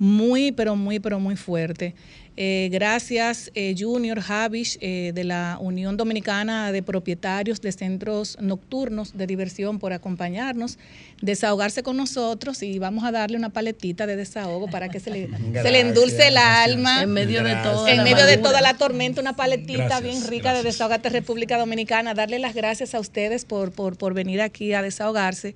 muy, pero muy, pero muy fuerte. Eh, gracias, eh, Junior, Javis, eh, de la Unión Dominicana de Propietarios de Centros Nocturnos de Diversión, por acompañarnos, desahogarse con nosotros, y vamos a darle una paletita de desahogo para que se le, gracias, se le endulce el alma. En medio, gracias, de, toda en medio de toda la tormenta, una paletita gracias, bien rica gracias. de Desahogate República Dominicana. Darle las gracias a ustedes por, por, por venir aquí a desahogarse.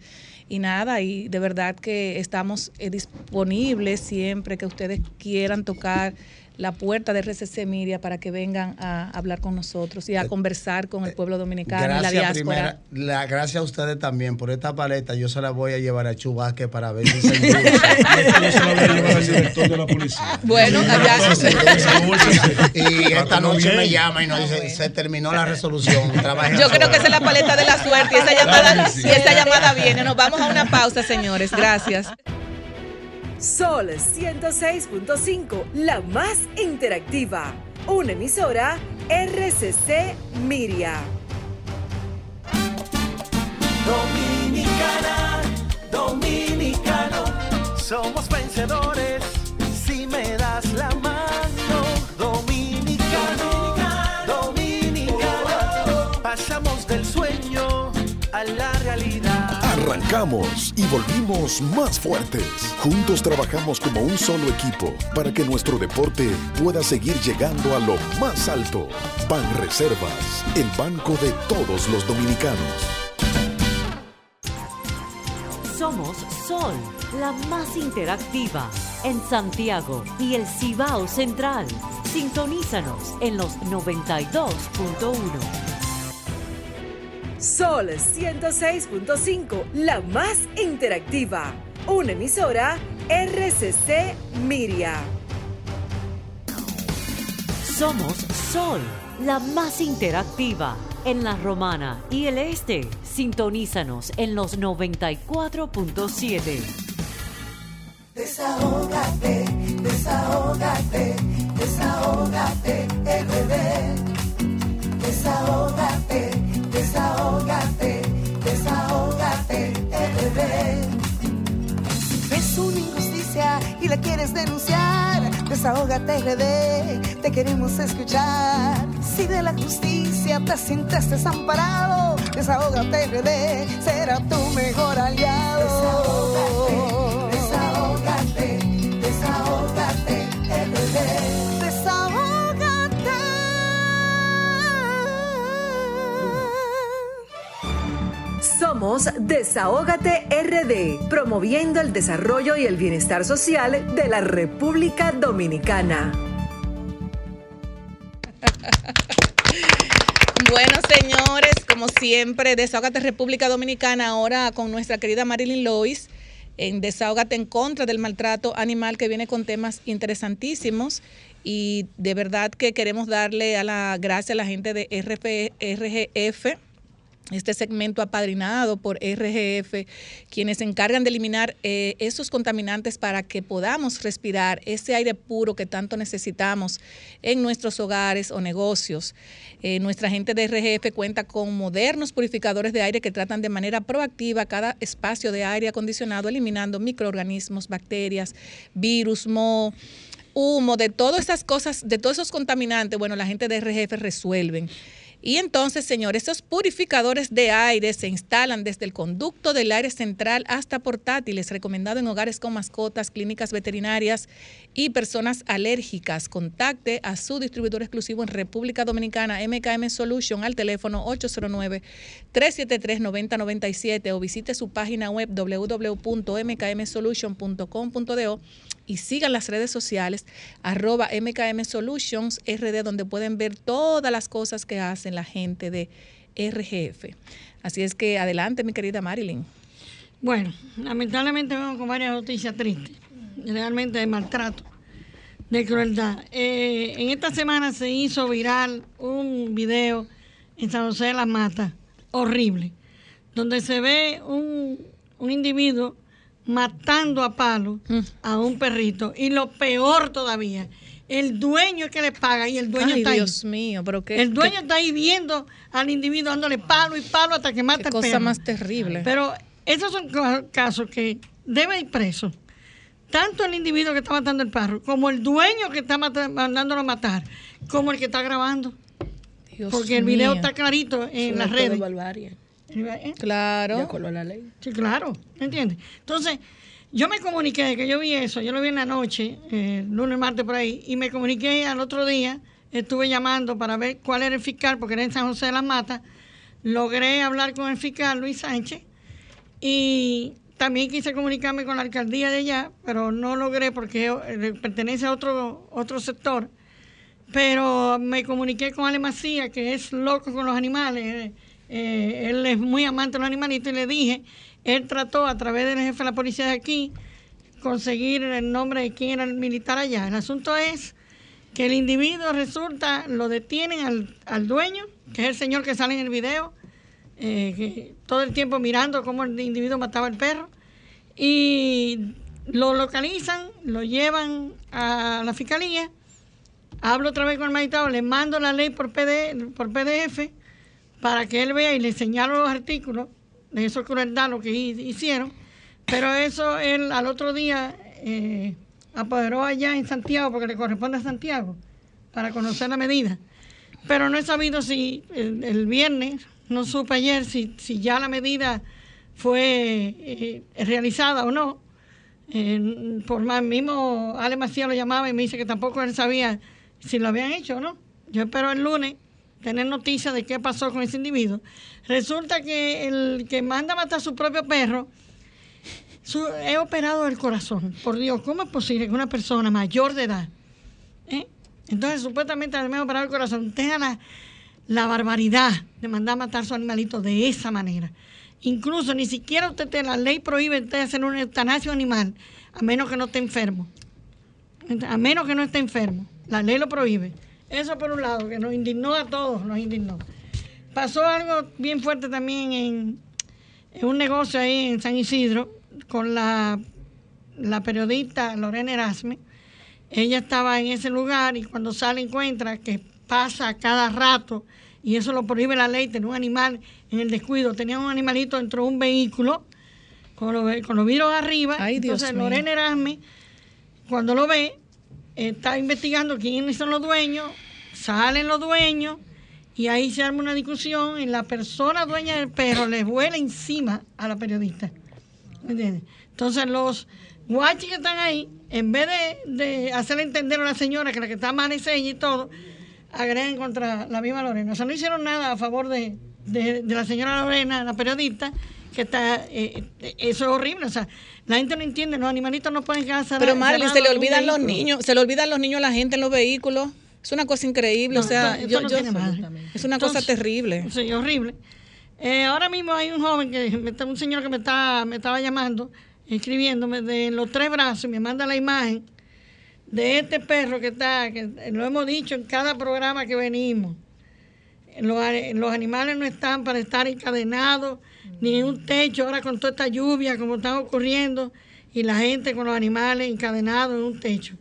Y nada, y de verdad que estamos eh, disponibles siempre que ustedes quieran tocar la puerta de R C C Media para que vengan a hablar con nosotros y a conversar con el pueblo dominicano, gracias, y la diáspora. Primera, la, gracias a ustedes también por esta paleta. Yo se la voy a llevar a Chubasque para ver si se endulza. Yo se la voy a llevar al director de la policía. Bueno, allá. Y esta noche me llama y nos dice, se terminó la resolución. Yo creo que esa es la paleta de la suerte, y esa llamada, y esa llamada viene. Nos vamos a una pausa, señores. Gracias. Sol ciento seis punto cinco, la más interactiva. Una emisora R C C Media. Dominicana, dominicano, somos vencedores si me das la mano. Dominicano, dominicano, pasamos del sueño a la realidad. Arrancamos y volvimos más fuertes. Juntos trabajamos como un solo equipo para que nuestro deporte pueda seguir llegando a lo más alto. Banreservas, el banco de todos los dominicanos. Somos Sol, la más interactiva en Santiago y el Cibao Central. Sintonízanos en los noventa y dos punto uno. Sol ciento seis punto cinco, la más interactiva. Una emisora R C C Media. Somos Sol, la más interactiva. En La Romana y el Este, sintonízanos en los noventa y cuatro punto siete. Desahógate, desahógate, desahógate, R D. Desahógate. Desahógate, desahógate, R D. Ves una injusticia y la la quieres denunciar, Desahógate R D, te queremos escuchar. Si de la justicia te sientes desamparado, Desahógate R D será tu mejor aliado. Desahógate, desahógate, desahógate R D. Desahógate. Somos Desahógate R D, promoviendo el desarrollo y el bienestar social de la República Dominicana. Bueno, señores, como siempre, Desahógate República Dominicana, ahora con nuestra querida Marilyn Lois, en Desahógate en contra del maltrato animal, que viene con temas interesantísimos. Y de verdad que queremos darle a la gracia a la gente de R G F, este segmento apadrinado por R G F, quienes se encargan de eliminar eh, esos contaminantes para que podamos respirar ese aire puro que tanto necesitamos en nuestros hogares o negocios. Eh, nuestra gente de R G F cuenta con modernos purificadores de aire que tratan de manera proactiva cada espacio de aire acondicionado, eliminando microorganismos, bacterias, virus, moho, humo, de todas esas cosas, de todos esos contaminantes. Bueno, la gente de R G F resuelven. Y entonces, señores, estos purificadores de aire se instalan desde el conducto del aire central hasta portátiles, recomendado en hogares con mascotas, clínicas veterinarias y personas alérgicas. Contacte a su distribuidor exclusivo en República Dominicana, M K M Solution, al teléfono ocho cero nueve, tres siete tres, nueve cero nueve siete o visite su página web doble u doble u doble u punto m k m solution punto com punto d o y sigan las redes sociales, arroba M K M Solutions R D, donde pueden ver todas las cosas que hacen la gente de R G F. Así es que adelante, mi querida Marilyn. Bueno, lamentablemente vemos con varias noticias tristes, realmente de maltrato, de crueldad. Eh, en esta semana se hizo viral un video en San José de las Matas, horrible, donde se ve un, un individuo matando a palo a un perrito. Y lo peor todavía, el dueño es que le paga y el dueño Ay, está Dios ahí. Dios mío, pero qué. El dueño qué, está ahí viendo al individuo dándole palo y palo hasta que mata al perro. Qué cosa más terrible. Pero esos son casos que debe ir preso. Tanto el individuo que está matando al perro, como el dueño que está mat- mandándolo a matar, como el que está grabando. Dios Porque mío. El video está clarito en Sobre las redes. Barbarie. ¿Eh? Claro. De acuerdo a la ley. Sí, claro, ¿entiendes? Entonces, yo me comuniqué, que yo vi eso, yo lo vi en la noche, eh, lunes, martes, por ahí, y me comuniqué al otro día, estuve llamando para ver cuál era el fiscal, porque era en San José de las Matas, logré hablar con el fiscal Luis Sánchez, y también quise comunicarme con la alcaldía de allá, pero no logré porque pertenece a otro, otro sector, pero me comuniqué con Ale Macías, que es loco con los animales, eh, Eh, él es muy amante de los animalitos, y le dije, él trató a través del jefe de la policía de aquí conseguir el nombre de quién era el militar allá. El asunto es que el individuo resulta, lo detienen al, al dueño, que es el señor que sale en el video, eh, que todo el tiempo mirando cómo el individuo mataba al perro, y lo localizan, lo llevan a la fiscalía, hablo otra vez con el magistrado, le mando la ley por P D F, por P D F para que él vea, y le señalo los artículos de esa crueldad, lo que hicieron. Pero eso él al otro día eh, apoderó allá en Santiago, porque le corresponde a Santiago, para conocer la medida. Pero no he sabido si el, el viernes, no supe ayer si, si ya la medida fue eh, realizada o no. Eh, por más mismo, Ale Macías lo llamaba y me dice que tampoco él sabía si lo habían hecho o no. Yo espero el lunes tener noticias de qué pasó con ese individuo. Resulta que el que manda a matar a su propio perro, su, he operado el corazón. Por Dios, ¿cómo es posible que una persona mayor de edad, ¿eh? entonces supuestamente al menos operado el corazón, tenga la, la barbaridad de mandar a matar a su animalito de esa manera? Incluso ni siquiera usted tiene, la ley prohíbe usted hacer un eutanasia animal, a menos que no esté enfermo. A menos que no esté enfermo. La ley lo prohíbe. Eso por un lado, que nos indignó a todos, nos indignó. Pasó algo bien fuerte también en, en un negocio ahí en San Isidro con la, la periodista Lorena Erasme. Ella estaba en ese lugar y cuando sale encuentra que pasa a cada rato, y eso lo prohíbe la ley, tener un animal en el descuido. Tenía un animalito dentro de un vehículo con los, con los vidrios arriba. Ay, Dios mío. Entonces Lorena Erasme cuando lo ve, está investigando quiénes son los dueños, salen los dueños y ahí se arma una discusión y la persona dueña del perro les vuela encima a la periodista. ¿Entiendes? Entonces los guachis que están ahí, en vez de, de hacerle entender a la señora que la que está mal es ella y todo, agregan contra la misma Lorena. O sea, no hicieron nada a favor de, de, de la señora Lorena, la periodista, que está, eh, eso es horrible. O sea, la gente no entiende, los animalitos no pueden quedarse. Pero Marlene, se le olvidan los niños, se le olvidan los niños a la gente en los vehículos. Es una cosa increíble, no, o sea, esto, yo, esto no yo soy, es una Entonces, cosa terrible. Sí, horrible. Eh, ahora mismo hay un joven, que me está, un señor que me, está, me estaba llamando, escribiéndome de Los Tres Brazos, y me manda la imagen de este perro que está, que lo hemos dicho en cada programa que venimos. Los, los animales no están para estar encadenados, ni en un techo, ahora con toda esta lluvia, como está ocurriendo, y la gente con los animales encadenados en un techo.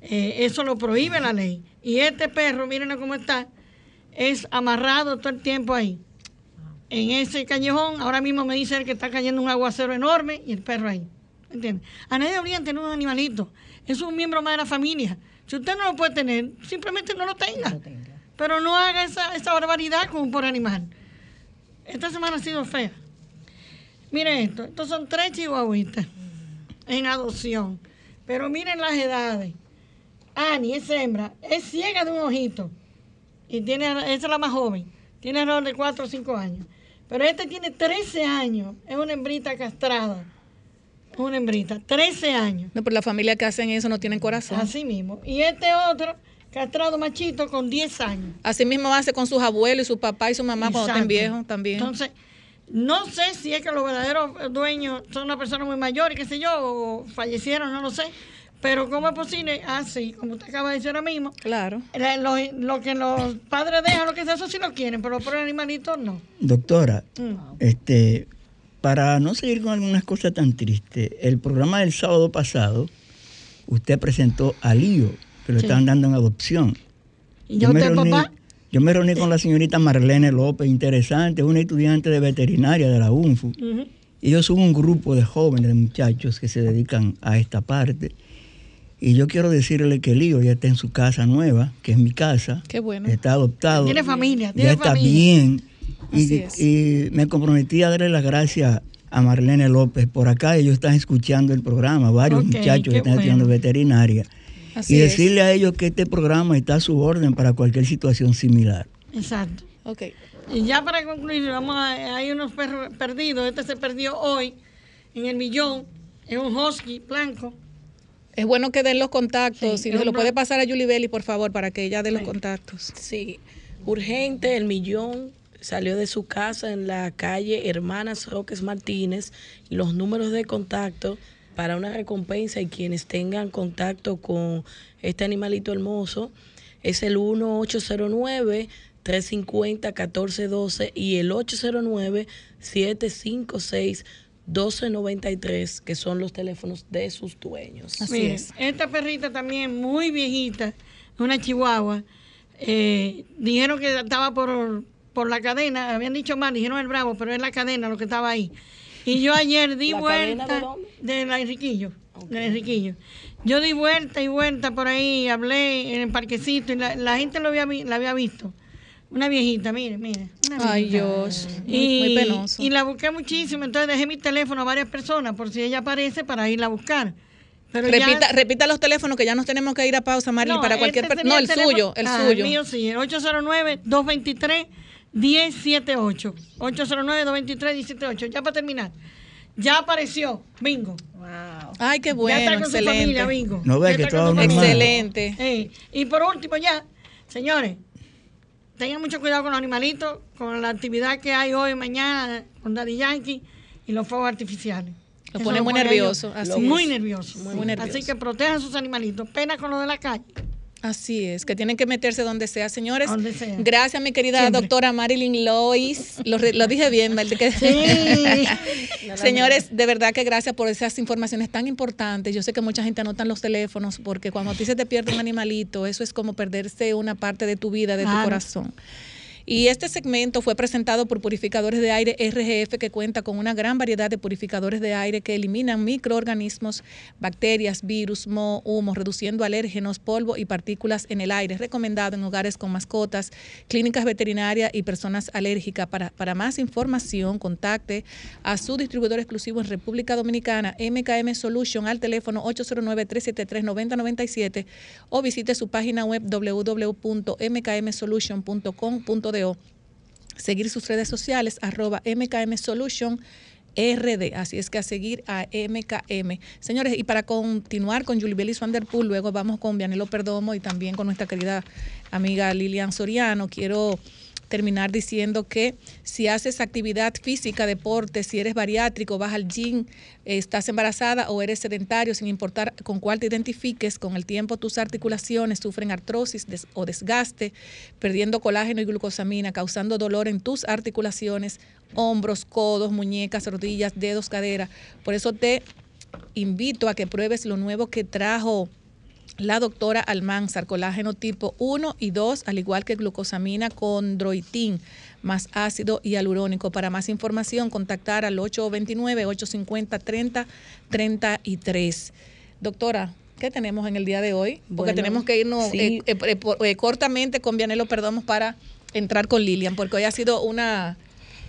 Eh, eso lo prohíbe la ley. Y este perro, miren cómo está, es amarrado todo el tiempo ahí, en ese callejón. Ahora mismo me dice él que está cayendo un aguacero enorme y el perro ahí. ¿Entiendes? A nadie debería tener un animalito. Es un miembro más de la familia. Si usted no lo puede tener, simplemente no lo tenga. No lo tenga. Pero no haga esa, esa barbaridad con un pobre animal. Esta semana ha sido fea. Miren esto. Estos son tres chihuahuitas en adopción. Pero miren las edades. Annie es hembra, es ciega de un ojito y tiene, esa es la más joven, tiene alrededor de cuatro o cinco años, pero esta tiene trece años, es una hembrita castrada, una hembrita, trece años. No, pero la familia que hacen eso no tienen corazón. Así mismo, y este otro castrado machito con diez años. Así mismo hace con sus abuelos y su papá y su mamá. Exacto. Cuando están viejos también. Entonces, no sé si es que los verdaderos dueños son una persona muy mayor y qué sé yo, o fallecieron, no lo sé. Pero ¿cómo es posible? Ah, sí, como usted acaba de decir ahora mismo. Claro. Lo, lo que los padres dejan, lo que sea, eso sí lo quieren, pero por el animalito no. Doctora, no. este, para no seguir con algunas cosas tan tristes, el programa del sábado pasado, usted presentó a Lío, que lo sí. estaban dando en adopción. ¿Y yo, yo usted, reuní, papá? Yo me reuní con la señorita Marlene López, interesante, una estudiante de veterinaria de la U N F U. Uh-huh. Ellos son un grupo de jóvenes, de muchachos que se dedican a esta parte. Y yo quiero decirle que Lío ya está en su casa nueva, que es mi casa. Qué bueno. Está adoptado. Tiene familia, tiene familia. Ya está bien. Así y, es. Y me comprometí a darle las gracias a Marlene López. Por acá ellos están escuchando el programa, varios okay, muchachos que están bueno. estudiando veterinaria. Así y decirle es. a ellos que este programa está a su orden para cualquier situación similar. Exacto. Ok. Y ya para concluir, vamos a, hay unos perros perdidos. Este se perdió hoy en el millón. Es un husky blanco. Es bueno que den los contactos, sí, si se lo puede pasar a Yulibel, por favor, para que ella dé los contactos. Sí, urgente, el millón salió de su casa en la calle Hermanas Roques Martínez, los números de contacto para una recompensa y quienes tengan contacto con este animalito hermoso es el uno ocho cero nueve, tres cinco cero, uno cuatro uno dos y el ocho cero nueve, siete cinco seis, uno dos. doce noventa y tres, que son los teléfonos de sus dueños. Así Miren, es. Esta perrita también muy viejita, una chihuahua, eh, dijeron que estaba por, por la cadena, habían dicho mal, dijeron el Bravo, pero es la cadena lo que estaba ahí. Y yo ayer di ¿La vuelta cadena de, de la Enriquillo, okay. de la Enriquillo. Yo di vuelta y vuelta por ahí, hablé en el parquecito y la, la gente lo había, la había visto. Una viejita, mire, mire. Ay, Dios, y, muy penoso. Y la busqué muchísimo, entonces dejé mi teléfono a varias personas por si ella aparece para irla a buscar. Pero repita, ya... repita los teléfonos que ya nos tenemos que ir a pausa, Marlene, no, para cualquier este per... No, el, el teléfono... suyo, el ah, suyo. El mío sí, el ocho cero nueve, dos dos tres, uno cero siete ocho. ocho cero nueve, dos dos tres, uno cero siete ocho. Ya para terminar. Ya apareció, bingo. Wow. Ay, qué bueno, ya está con excelente. Su familia, bingo. No ve que todo excelente. Eh, y por último ya, señores, tengan mucho cuidado con los animalitos, con la actividad que hay hoy, mañana, con Daddy Yankee y los fuegos artificiales. Lo pone muy nervioso. Así muy nervioso. Muy nervioso. Así que protejan sus animalitos. Pena con lo de la calle. Así es, que tienen que meterse donde sea, señores. Donde sea. Gracias, mi querida Siempre. doctora Marilyn Lois. Lo, lo dije bien, ¿verdad? Sí. Señores, de verdad que gracias por esas informaciones tan importantes. Yo sé que mucha gente anota los teléfonos porque cuando a ti se te pierde un animalito, eso es como perderse una parte de tu vida, de tu ah. corazón. Y este segmento fue presentado por Purificadores de Aire R G F, que cuenta con una gran variedad de purificadores de aire que eliminan microorganismos, bacterias, virus, moho, humo, reduciendo alérgenos, polvo y partículas en el aire. Recomendado en hogares con mascotas, clínicas veterinarias y personas alérgicas. Para, para más información, contacte a su distribuidor exclusivo en República Dominicana, M K M Solution, al teléfono ocho cero nueve, tres siete tres, nueve cero nueve siete o visite su página web doble u doble u doble u punto m k m solution punto com punto d o. Seguir sus redes sociales, arroba M K M Solution R D. Así es que a seguir a M K M. Señores, y para continuar con Yulibel y Swanderpool, luego vamos con Vianelo Perdomo y también con nuestra querida amiga Lilian Soriano. Quiero terminar diciendo que si haces actividad física, deporte, si eres bariátrico, vas al gym, estás embarazada o eres sedentario, sin importar con cuál te identifiques, con el tiempo tus articulaciones sufren artrosis des- o desgaste, perdiendo colágeno y glucosamina, causando dolor en tus articulaciones, hombros, codos, muñecas, rodillas, dedos, cadera. Por eso te invito a que pruebes lo nuevo que trajo la doctora Almanzar, colágeno tipo uno y dos, al igual que glucosamina con droitín, más ácido hialurónico. Para más información, contactar al ocho dos nueve, ocho cinco cero, tres cero tres tres. Doctora, ¿qué tenemos en el día de hoy? Porque bueno, tenemos que irnos sí. eh, eh, eh, cortamente con Vianelo Perdomo para entrar con Lilian, porque hoy ha sido una...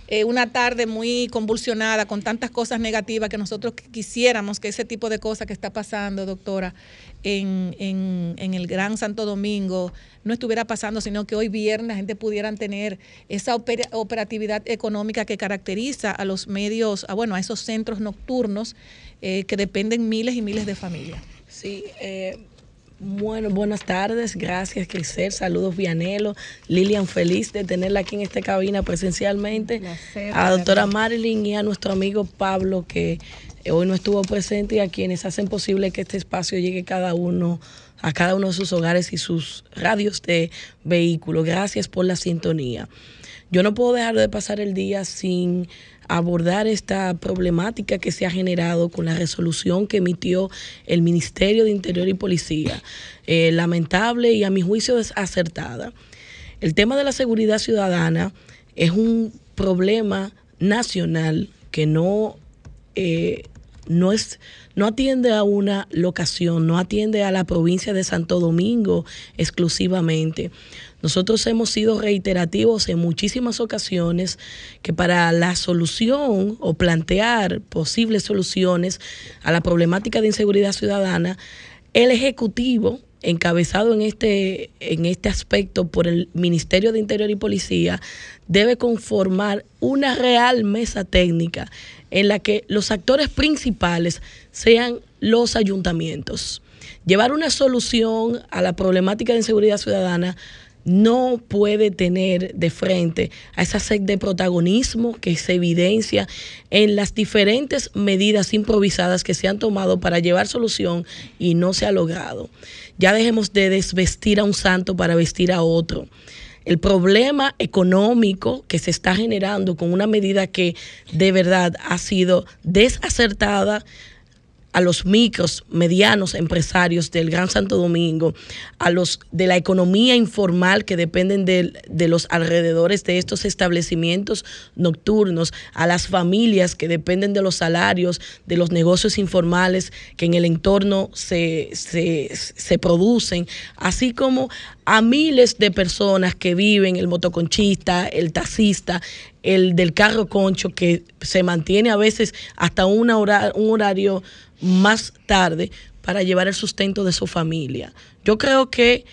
Eh, una tarde muy convulsionada con tantas cosas negativas que nosotros quisiéramos que ese tipo de cosas que está pasando, doctora, en, en, en el Gran Santo Domingo no estuviera pasando, sino que hoy viernes la gente pudiera tener esa oper- operatividad económica que caracteriza a los medios, a, bueno, a esos centros nocturnos eh, que dependen miles y miles de familias. Sí, eh. Bueno, buenas tardes, gracias Crisel, saludos Vianelo, Lilian, feliz de tenerla aquí en esta cabina presencialmente, placer, a doctora Marilyn y a nuestro amigo Pablo que hoy no estuvo presente y a quienes hacen posible que este espacio llegue cada uno a cada uno de sus hogares y sus radios de vehículo. Gracias por la sintonía. Yo no puedo dejar de pasar el día sin abordar esta problemática que se ha generado con la resolución que emitió el Ministerio de Interior y Policía, eh, lamentable y a mi juicio desacertada. El tema de la seguridad ciudadana es un problema nacional que no, eh, no es... no atiende a una locación, no atiende a la provincia de Santo Domingo exclusivamente. Nosotros hemos sido reiterativos en muchísimas ocasiones que para la solución o plantear posibles soluciones a la problemática de inseguridad ciudadana, el Ejecutivo, encabezado en este, en este aspecto por el Ministerio de Interior y Policía, debe conformar una real mesa técnica en la que los actores principales sean los ayuntamientos. Llevar una solución a la problemática de inseguridad ciudadana no puede tener de frente a esa sed de protagonismo que se evidencia en las diferentes medidas improvisadas que se han tomado para llevar solución y no se ha logrado. Ya dejemos de desvestir a un santo para vestir a otro. El problema económico que se está generando con una medida que de verdad ha sido desacertada a los micros, medianos empresarios del Gran Santo Domingo, a los de la economía informal que dependen de, de los alrededores de estos establecimientos nocturnos, a las familias que dependen de los salarios, de los negocios informales que en el entorno se, se, se producen, así como a miles de personas que viven, el motoconchista, el taxista, el del carro concho que se mantiene a veces hasta una hora, un horario más tarde para llevar el sustento de su familia. Yo creo que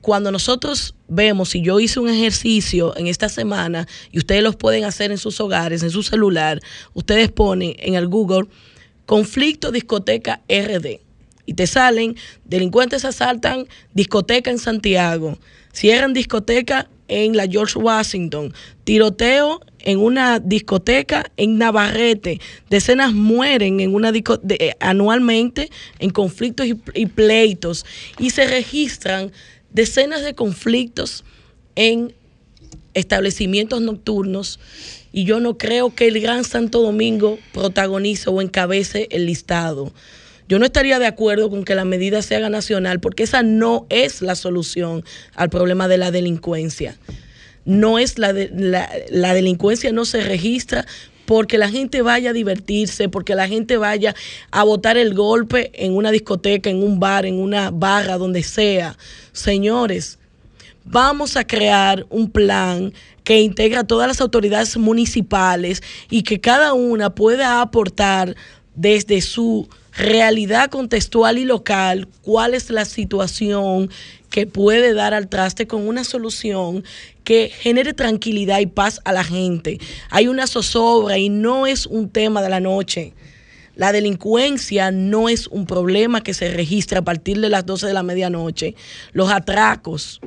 cuando nosotros vemos, y yo hice un ejercicio en esta semana, y ustedes los pueden hacer en sus hogares, en su celular, ustedes ponen en el Google, conflicto discoteca R D, y te salen, delincuentes asaltan discoteca en Santiago, cierran discoteca en la George Washington, tiroteo en una discoteca en Navarrete, decenas mueren en una disco- de, anualmente en conflictos y, y pleitos, y se registran decenas de conflictos en establecimientos nocturnos, y yo no creo que el Gran Santo Domingo protagonice o encabece el listado. Yo no estaría de acuerdo con que la medida se haga nacional porque esa no es la solución al problema de la delincuencia. no es la, de, la, la delincuencia no se registra porque la gente vaya a divertirse, porque la gente vaya a botar el golpe en una discoteca, en un bar, en una barra, donde sea. Señores, vamos a crear un plan que integra a todas las autoridades municipales y que cada una pueda aportar desde su realidad contextual y local cuál es la situación que puede dar al traste con una solución que genere tranquilidad y paz a la gente. Hay una zozobra y no es un tema de la noche. La delincuencia no es un problema que se registra a partir de las doce de la medianoche. Los atracos,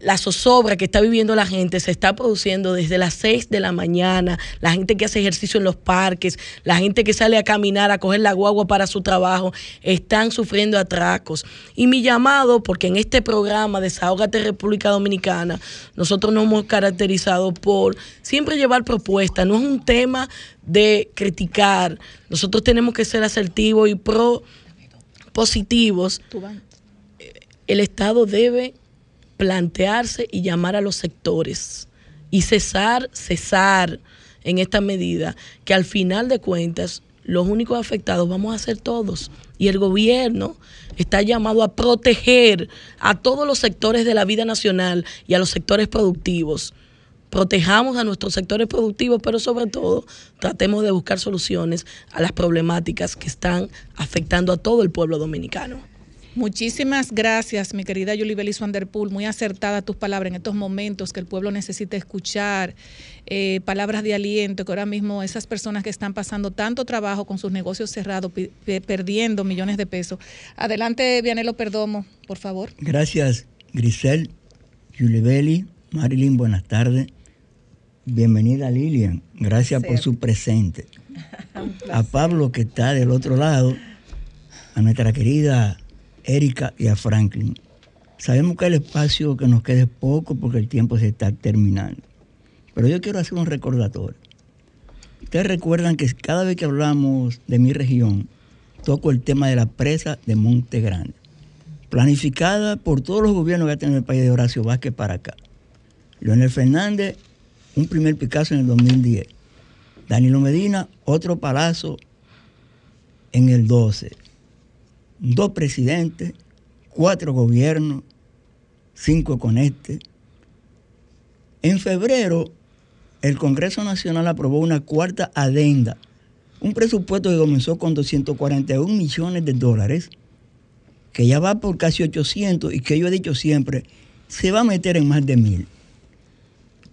la zozobra que está viviendo la gente se está produciendo desde las seis de la mañana, la gente que hace ejercicio en los parques, la gente que sale a caminar, a coger la guagua para su trabajo, están sufriendo atracos. Y mi llamado, porque en este programa Desahógate República Dominicana, nosotros nos hemos caracterizado por siempre llevar propuestas, no es un tema de criticar, nosotros tenemos que ser asertivos y pro positivos. El Estado debe plantearse y llamar a los sectores y cesar, cesar en esta medida, que al final de cuentas los únicos afectados vamos a ser todos. Y el gobierno está llamado a proteger a todos los sectores de la vida nacional y a los sectores productivos. Protejamos a nuestros sectores productivos, pero sobre todo tratemos de buscar soluciones a las problemáticas que están afectando a todo el pueblo dominicano. Muchísimas gracias, mi querida Yulibel y Swanderpool. Muy acertadas tus palabras en estos momentos que el pueblo necesita escuchar, eh, palabras de aliento, que ahora mismo esas personas que están pasando tanto trabajo con sus negocios cerrados, perdiendo millones de pesos. Adelante, Vianelo Perdomo, por favor. Gracias, Grisel, Yulibel, Marilyn, buenas tardes. Bienvenida, Lilian. Gracias por su presente. A Pablo, que está del otro lado, a nuestra querida Erika y a Franklin. Sabemos que el espacio que nos queda es poco porque el tiempo se está terminando. Pero yo quiero hacer un recordatorio. Ustedes recuerdan que cada vez que hablamos de mi región, toco el tema de la presa de Monte Grande, planificada por todos los gobiernos que ha tenido el país de Horacio Vázquez para acá. Leonel Fernández, un primer Picasso en el dos mil diez. Danilo Medina, otro palazo en el doce. Dos presidentes, cuatro gobiernos, cinco con este. En febrero, el Congreso Nacional aprobó una cuarta adenda, un presupuesto que comenzó con doscientos cuarenta y un millones de dólares, que ya va por casi ochocientos y que yo he dicho siempre, se va a meter en más de mil.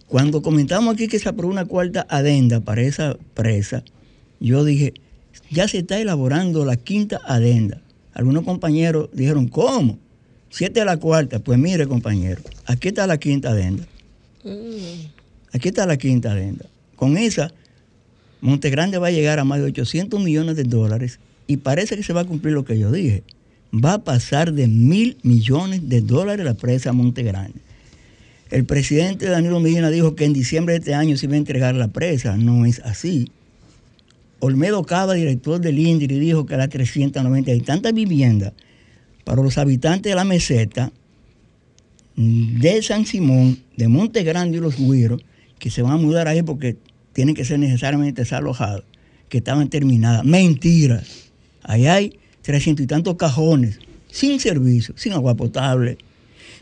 Cuando comentamos aquí que se aprobó una cuarta adenda para esa presa, yo dije, ya se está elaborando la quinta adenda. Algunos compañeros dijeron, ¿cómo? Siete a la cuarta. Pues mire, compañero, aquí está la quinta adenda. Aquí está la quinta adenda. Con esa, Montegrande va a llegar a más de ochocientos millones de dólares y parece que se va a cumplir lo que yo dije. Va a pasar de mil millones de dólares la presa Montegrande. El presidente Danilo Medina dijo que en diciembre de este año se iba a entregar la presa. No es así. Olmedo Cava, director del INDRI, dijo que las trescientas noventa y tantas viviendas para los habitantes de la meseta de San Simón, de Monte Grande y Los Güiros, que se van a mudar ahí porque tienen que ser necesariamente desalojados, que estaban terminadas. Mentira. Ahí hay trescientos y tantos cajones, sin servicio, sin agua potable,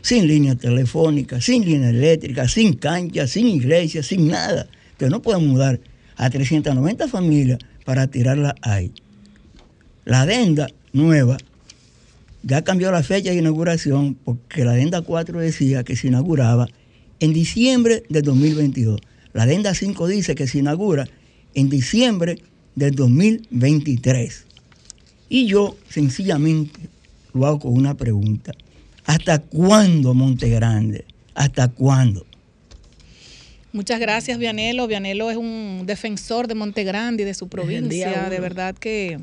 sin línea telefónica, sin línea eléctrica, sin cancha, sin iglesia, sin nada. Entonces no pueden mudar a trescientas noventa familias para tirarla ahí. La adenda nueva ya cambió la fecha de inauguración porque la adenda cuatro decía que se inauguraba en diciembre del dos mil veintidós. La adenda cinco dice que se inaugura en diciembre del dos mil veintitrés. Y yo sencillamente lo hago con una pregunta. ¿Hasta cuándo, Monte Grande? ¿Hasta cuándo? Muchas gracias, Vianelo. Vianelo es un defensor de Monte Grande y de su provincia. De verdad que,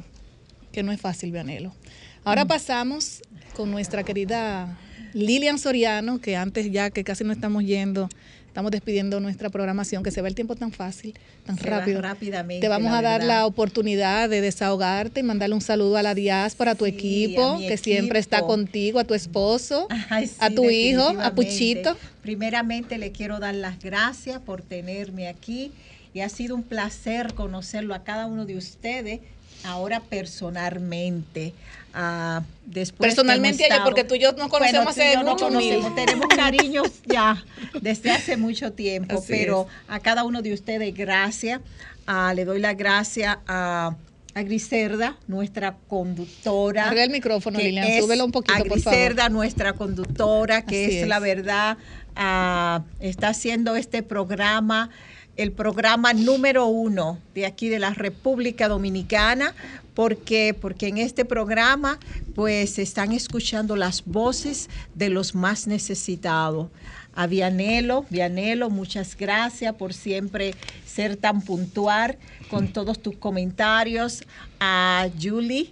que no es fácil, Vianelo. Ahora pasamos con nuestra querida Lilian Soriano, que antes ya que casi no estamos yendo, estamos despidiendo nuestra programación, que se va el tiempo tan fácil, tan se rápido. Rápidamente, te vamos a dar verdad. la oportunidad de desahogarte y mandarle un saludo a la diáspora, a tu sí, equipo, a que equipo. siempre está contigo, a tu esposo, Ay, sí, a tu hijo, a Puchito. Primeramente le quiero dar las gracias por tenerme aquí y ha sido un placer conocerlo a cada uno de ustedes. Ahora personalmente. Uh, después personalmente, estado, porque tú y yo nos conocemos, bueno, hace yo mucho no conocemos, tenemos cariños ya desde hace mucho tiempo. Así pero es. A cada uno de ustedes, gracias. Uh, le doy las gracias a, a Griselda, nuestra conductora. Arregla el micrófono, Lilian, súbelo un poquito, a Griselda, por favor. Nuestra conductora, que es, es la verdad, uh, está haciendo este programa. El programa número uno de aquí de la República Dominicana. ¿Por qué? Porque en este programa pues se están escuchando las voces de los más necesitados. A Vianelo, Vianelo, muchas gracias por siempre ser tan puntual con todos tus comentarios. A Julie,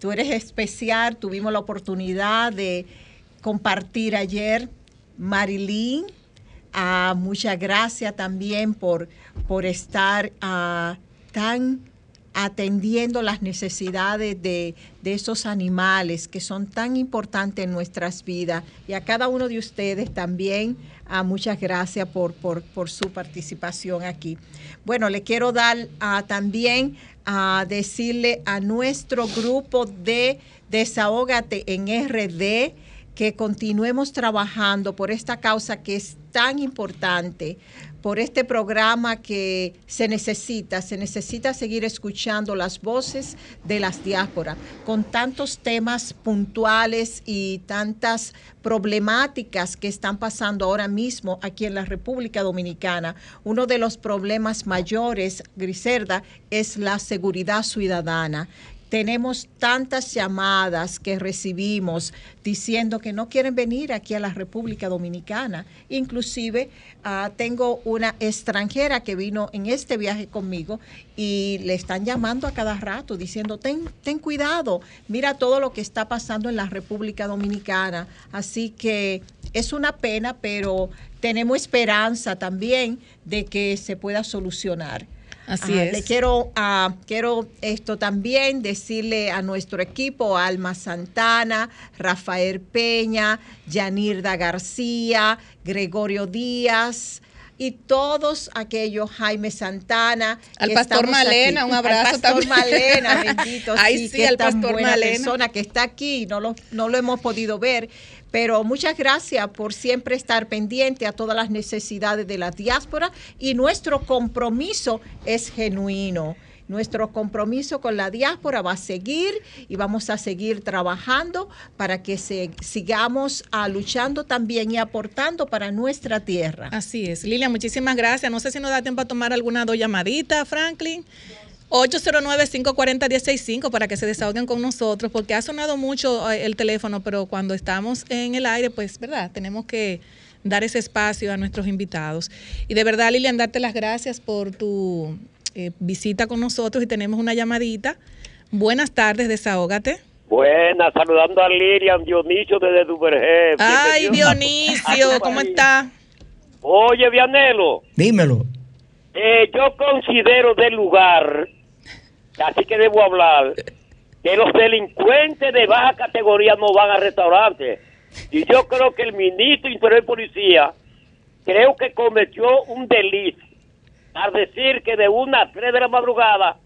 tú eres especial, tuvimos la oportunidad de compartir ayer. Marilyn, Uh, muchas gracias también por, por estar uh, tan atendiendo las necesidades de, de esos animales que son tan importantes en nuestras vidas. Y a cada uno de ustedes también, uh, muchas gracias por, por, por su participación aquí. Bueno, le quiero dar uh, también a uh, decirle a nuestro grupo de Desahógate en R D, que continuemos trabajando por esta causa que es tan importante, por este programa que se necesita, se necesita seguir escuchando las voces de las diásporas, con tantos temas puntuales y tantas problemáticas que están pasando ahora mismo aquí en la República Dominicana. Uno de los problemas mayores, Griselda, es la seguridad ciudadana. Tenemos tantas llamadas que recibimos diciendo que no quieren venir aquí a la República Dominicana. Inclusive uh, tengo una extranjera que vino en este viaje conmigo y le están llamando a cada rato diciendo ten, ten cuidado, mira todo lo que está pasando en la República Dominicana. Así que es una pena, pero tenemos esperanza también de que se pueda solucionar. Así uh, es. Le quiero, uh, quiero esto también decirle a nuestro equipo, Alma Santana, Rafael Peña, Yanirda García, Gregorio Díaz y todos aquellos, Jaime Santana. Al Pastor Malena, aquí. un abrazo al Pastor también. Malena, bendito. Ay, sí, sí, que al tan Pastor buena Malena. persona que está aquí, no lo, no lo hemos podido ver. Pero muchas gracias por siempre estar pendiente a todas las necesidades de la diáspora y nuestro compromiso es genuino. Nuestro compromiso con la diáspora va a seguir y vamos a seguir trabajando para que se, sigamos uh, luchando también y aportando para nuestra tierra. Así es. Lilia, muchísimas gracias. No sé si nos da tiempo a tomar alguna dos llamaditas, Franklin. ocho cero nueve, cinco cuatro cero, uno seis cinco para que se desahoguen con nosotros, porque ha sonado mucho el teléfono, pero cuando estamos en el aire, pues, ¿verdad? Tenemos que dar ese espacio a nuestros invitados. Y de verdad, Lilian, darte las gracias por tu eh, visita con nosotros y tenemos una llamadita. Buenas tardes, desahógate. Buenas, saludando a Lilian, Dionisio desde Duvergé. Ay, Dionisio, ¿cómo está? Oye, Vianelo. Dímelo. Eh, yo considero del lugar... Así que debo hablar que los delincuentes de baja categoría no van a restaurantes. Y yo creo que el ministro de Interior y Policía creo que cometió un delito al decir que de una a tres de la madrugada,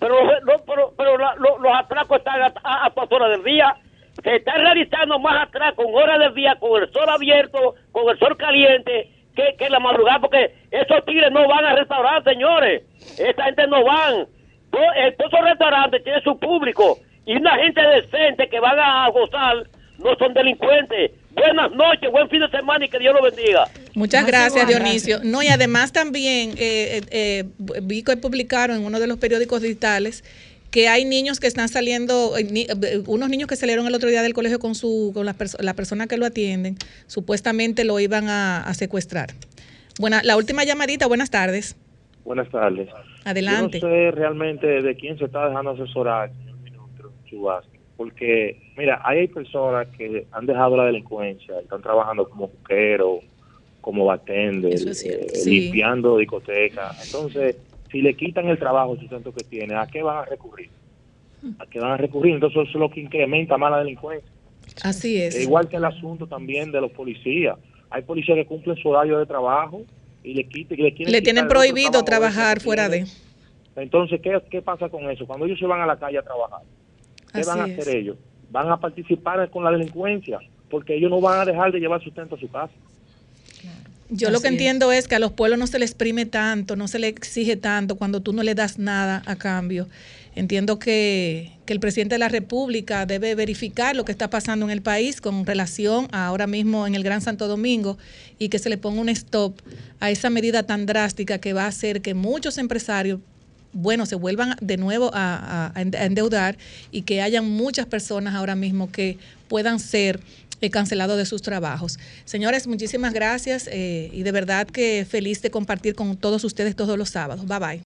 pero, no, pero, pero la, lo, los atracos están a, a, a todas horas del día. Se están realizando más atracos en horas del día, con el sol abierto, con el sol caliente, que, que la madrugada, porque esos tigres no van a restaurantes, señores. Esa gente no van. Todos los restaurantes tienen su público y una gente decente que van a gozar no son delincuentes. Buenas noches, buen fin de semana y que Dios lo bendiga. Muchas gracias, Dionisio. No, y además también eh, eh, vi que publicaron en uno de los periódicos digitales que hay niños que están saliendo, unos niños que salieron el otro día del colegio con su con las perso la persona que lo atienden, supuestamente lo iban a, a secuestrar. Buena, la última llamadita, buenas tardes. Buenas tardes. Adelante. Yo no sé realmente de quién se está dejando asesorar, señor ministro Chubasque. porque, mira, ahí hay personas que han dejado la delincuencia, están trabajando como cuqueros, como bartenders, es eh, sí. limpiando discotecas. Entonces, si le quitan el trabajo, el sustento que tiene, ¿a qué van a recurrir? ¿A qué van a recurrir? Entonces, eso es lo que incrementa más la delincuencia. Así es. Igual que el asunto también de los policías. Hay policías que cumplen su horario de trabajo y le, quita, y le, quieren le tienen prohibido trabajar fuera de... Entonces, ¿qué, ¿qué pasa con eso? Cuando ellos se van a la calle a trabajar, ¿qué Así van a hacer es. ellos? Van a participar con la delincuencia, porque ellos no van a dejar de llevar sustento a su casa. Yo Así lo que es. entiendo es que a los pueblos no se les exprime tanto, no se les exige tanto cuando tú no le das nada a cambio. Entiendo que, que el presidente de la República debe verificar lo que está pasando en el país con relación a ahora mismo en el Gran Santo Domingo y que se le ponga un stop a esa medida tan drástica que va a hacer que muchos empresarios, bueno, se vuelvan de nuevo a, a, a endeudar y que hayan muchas personas ahora mismo que puedan ser cancelados de sus trabajos. Señores, muchísimas gracias eh, y de verdad que feliz de compartir con todos ustedes todos los sábados. Bye, bye.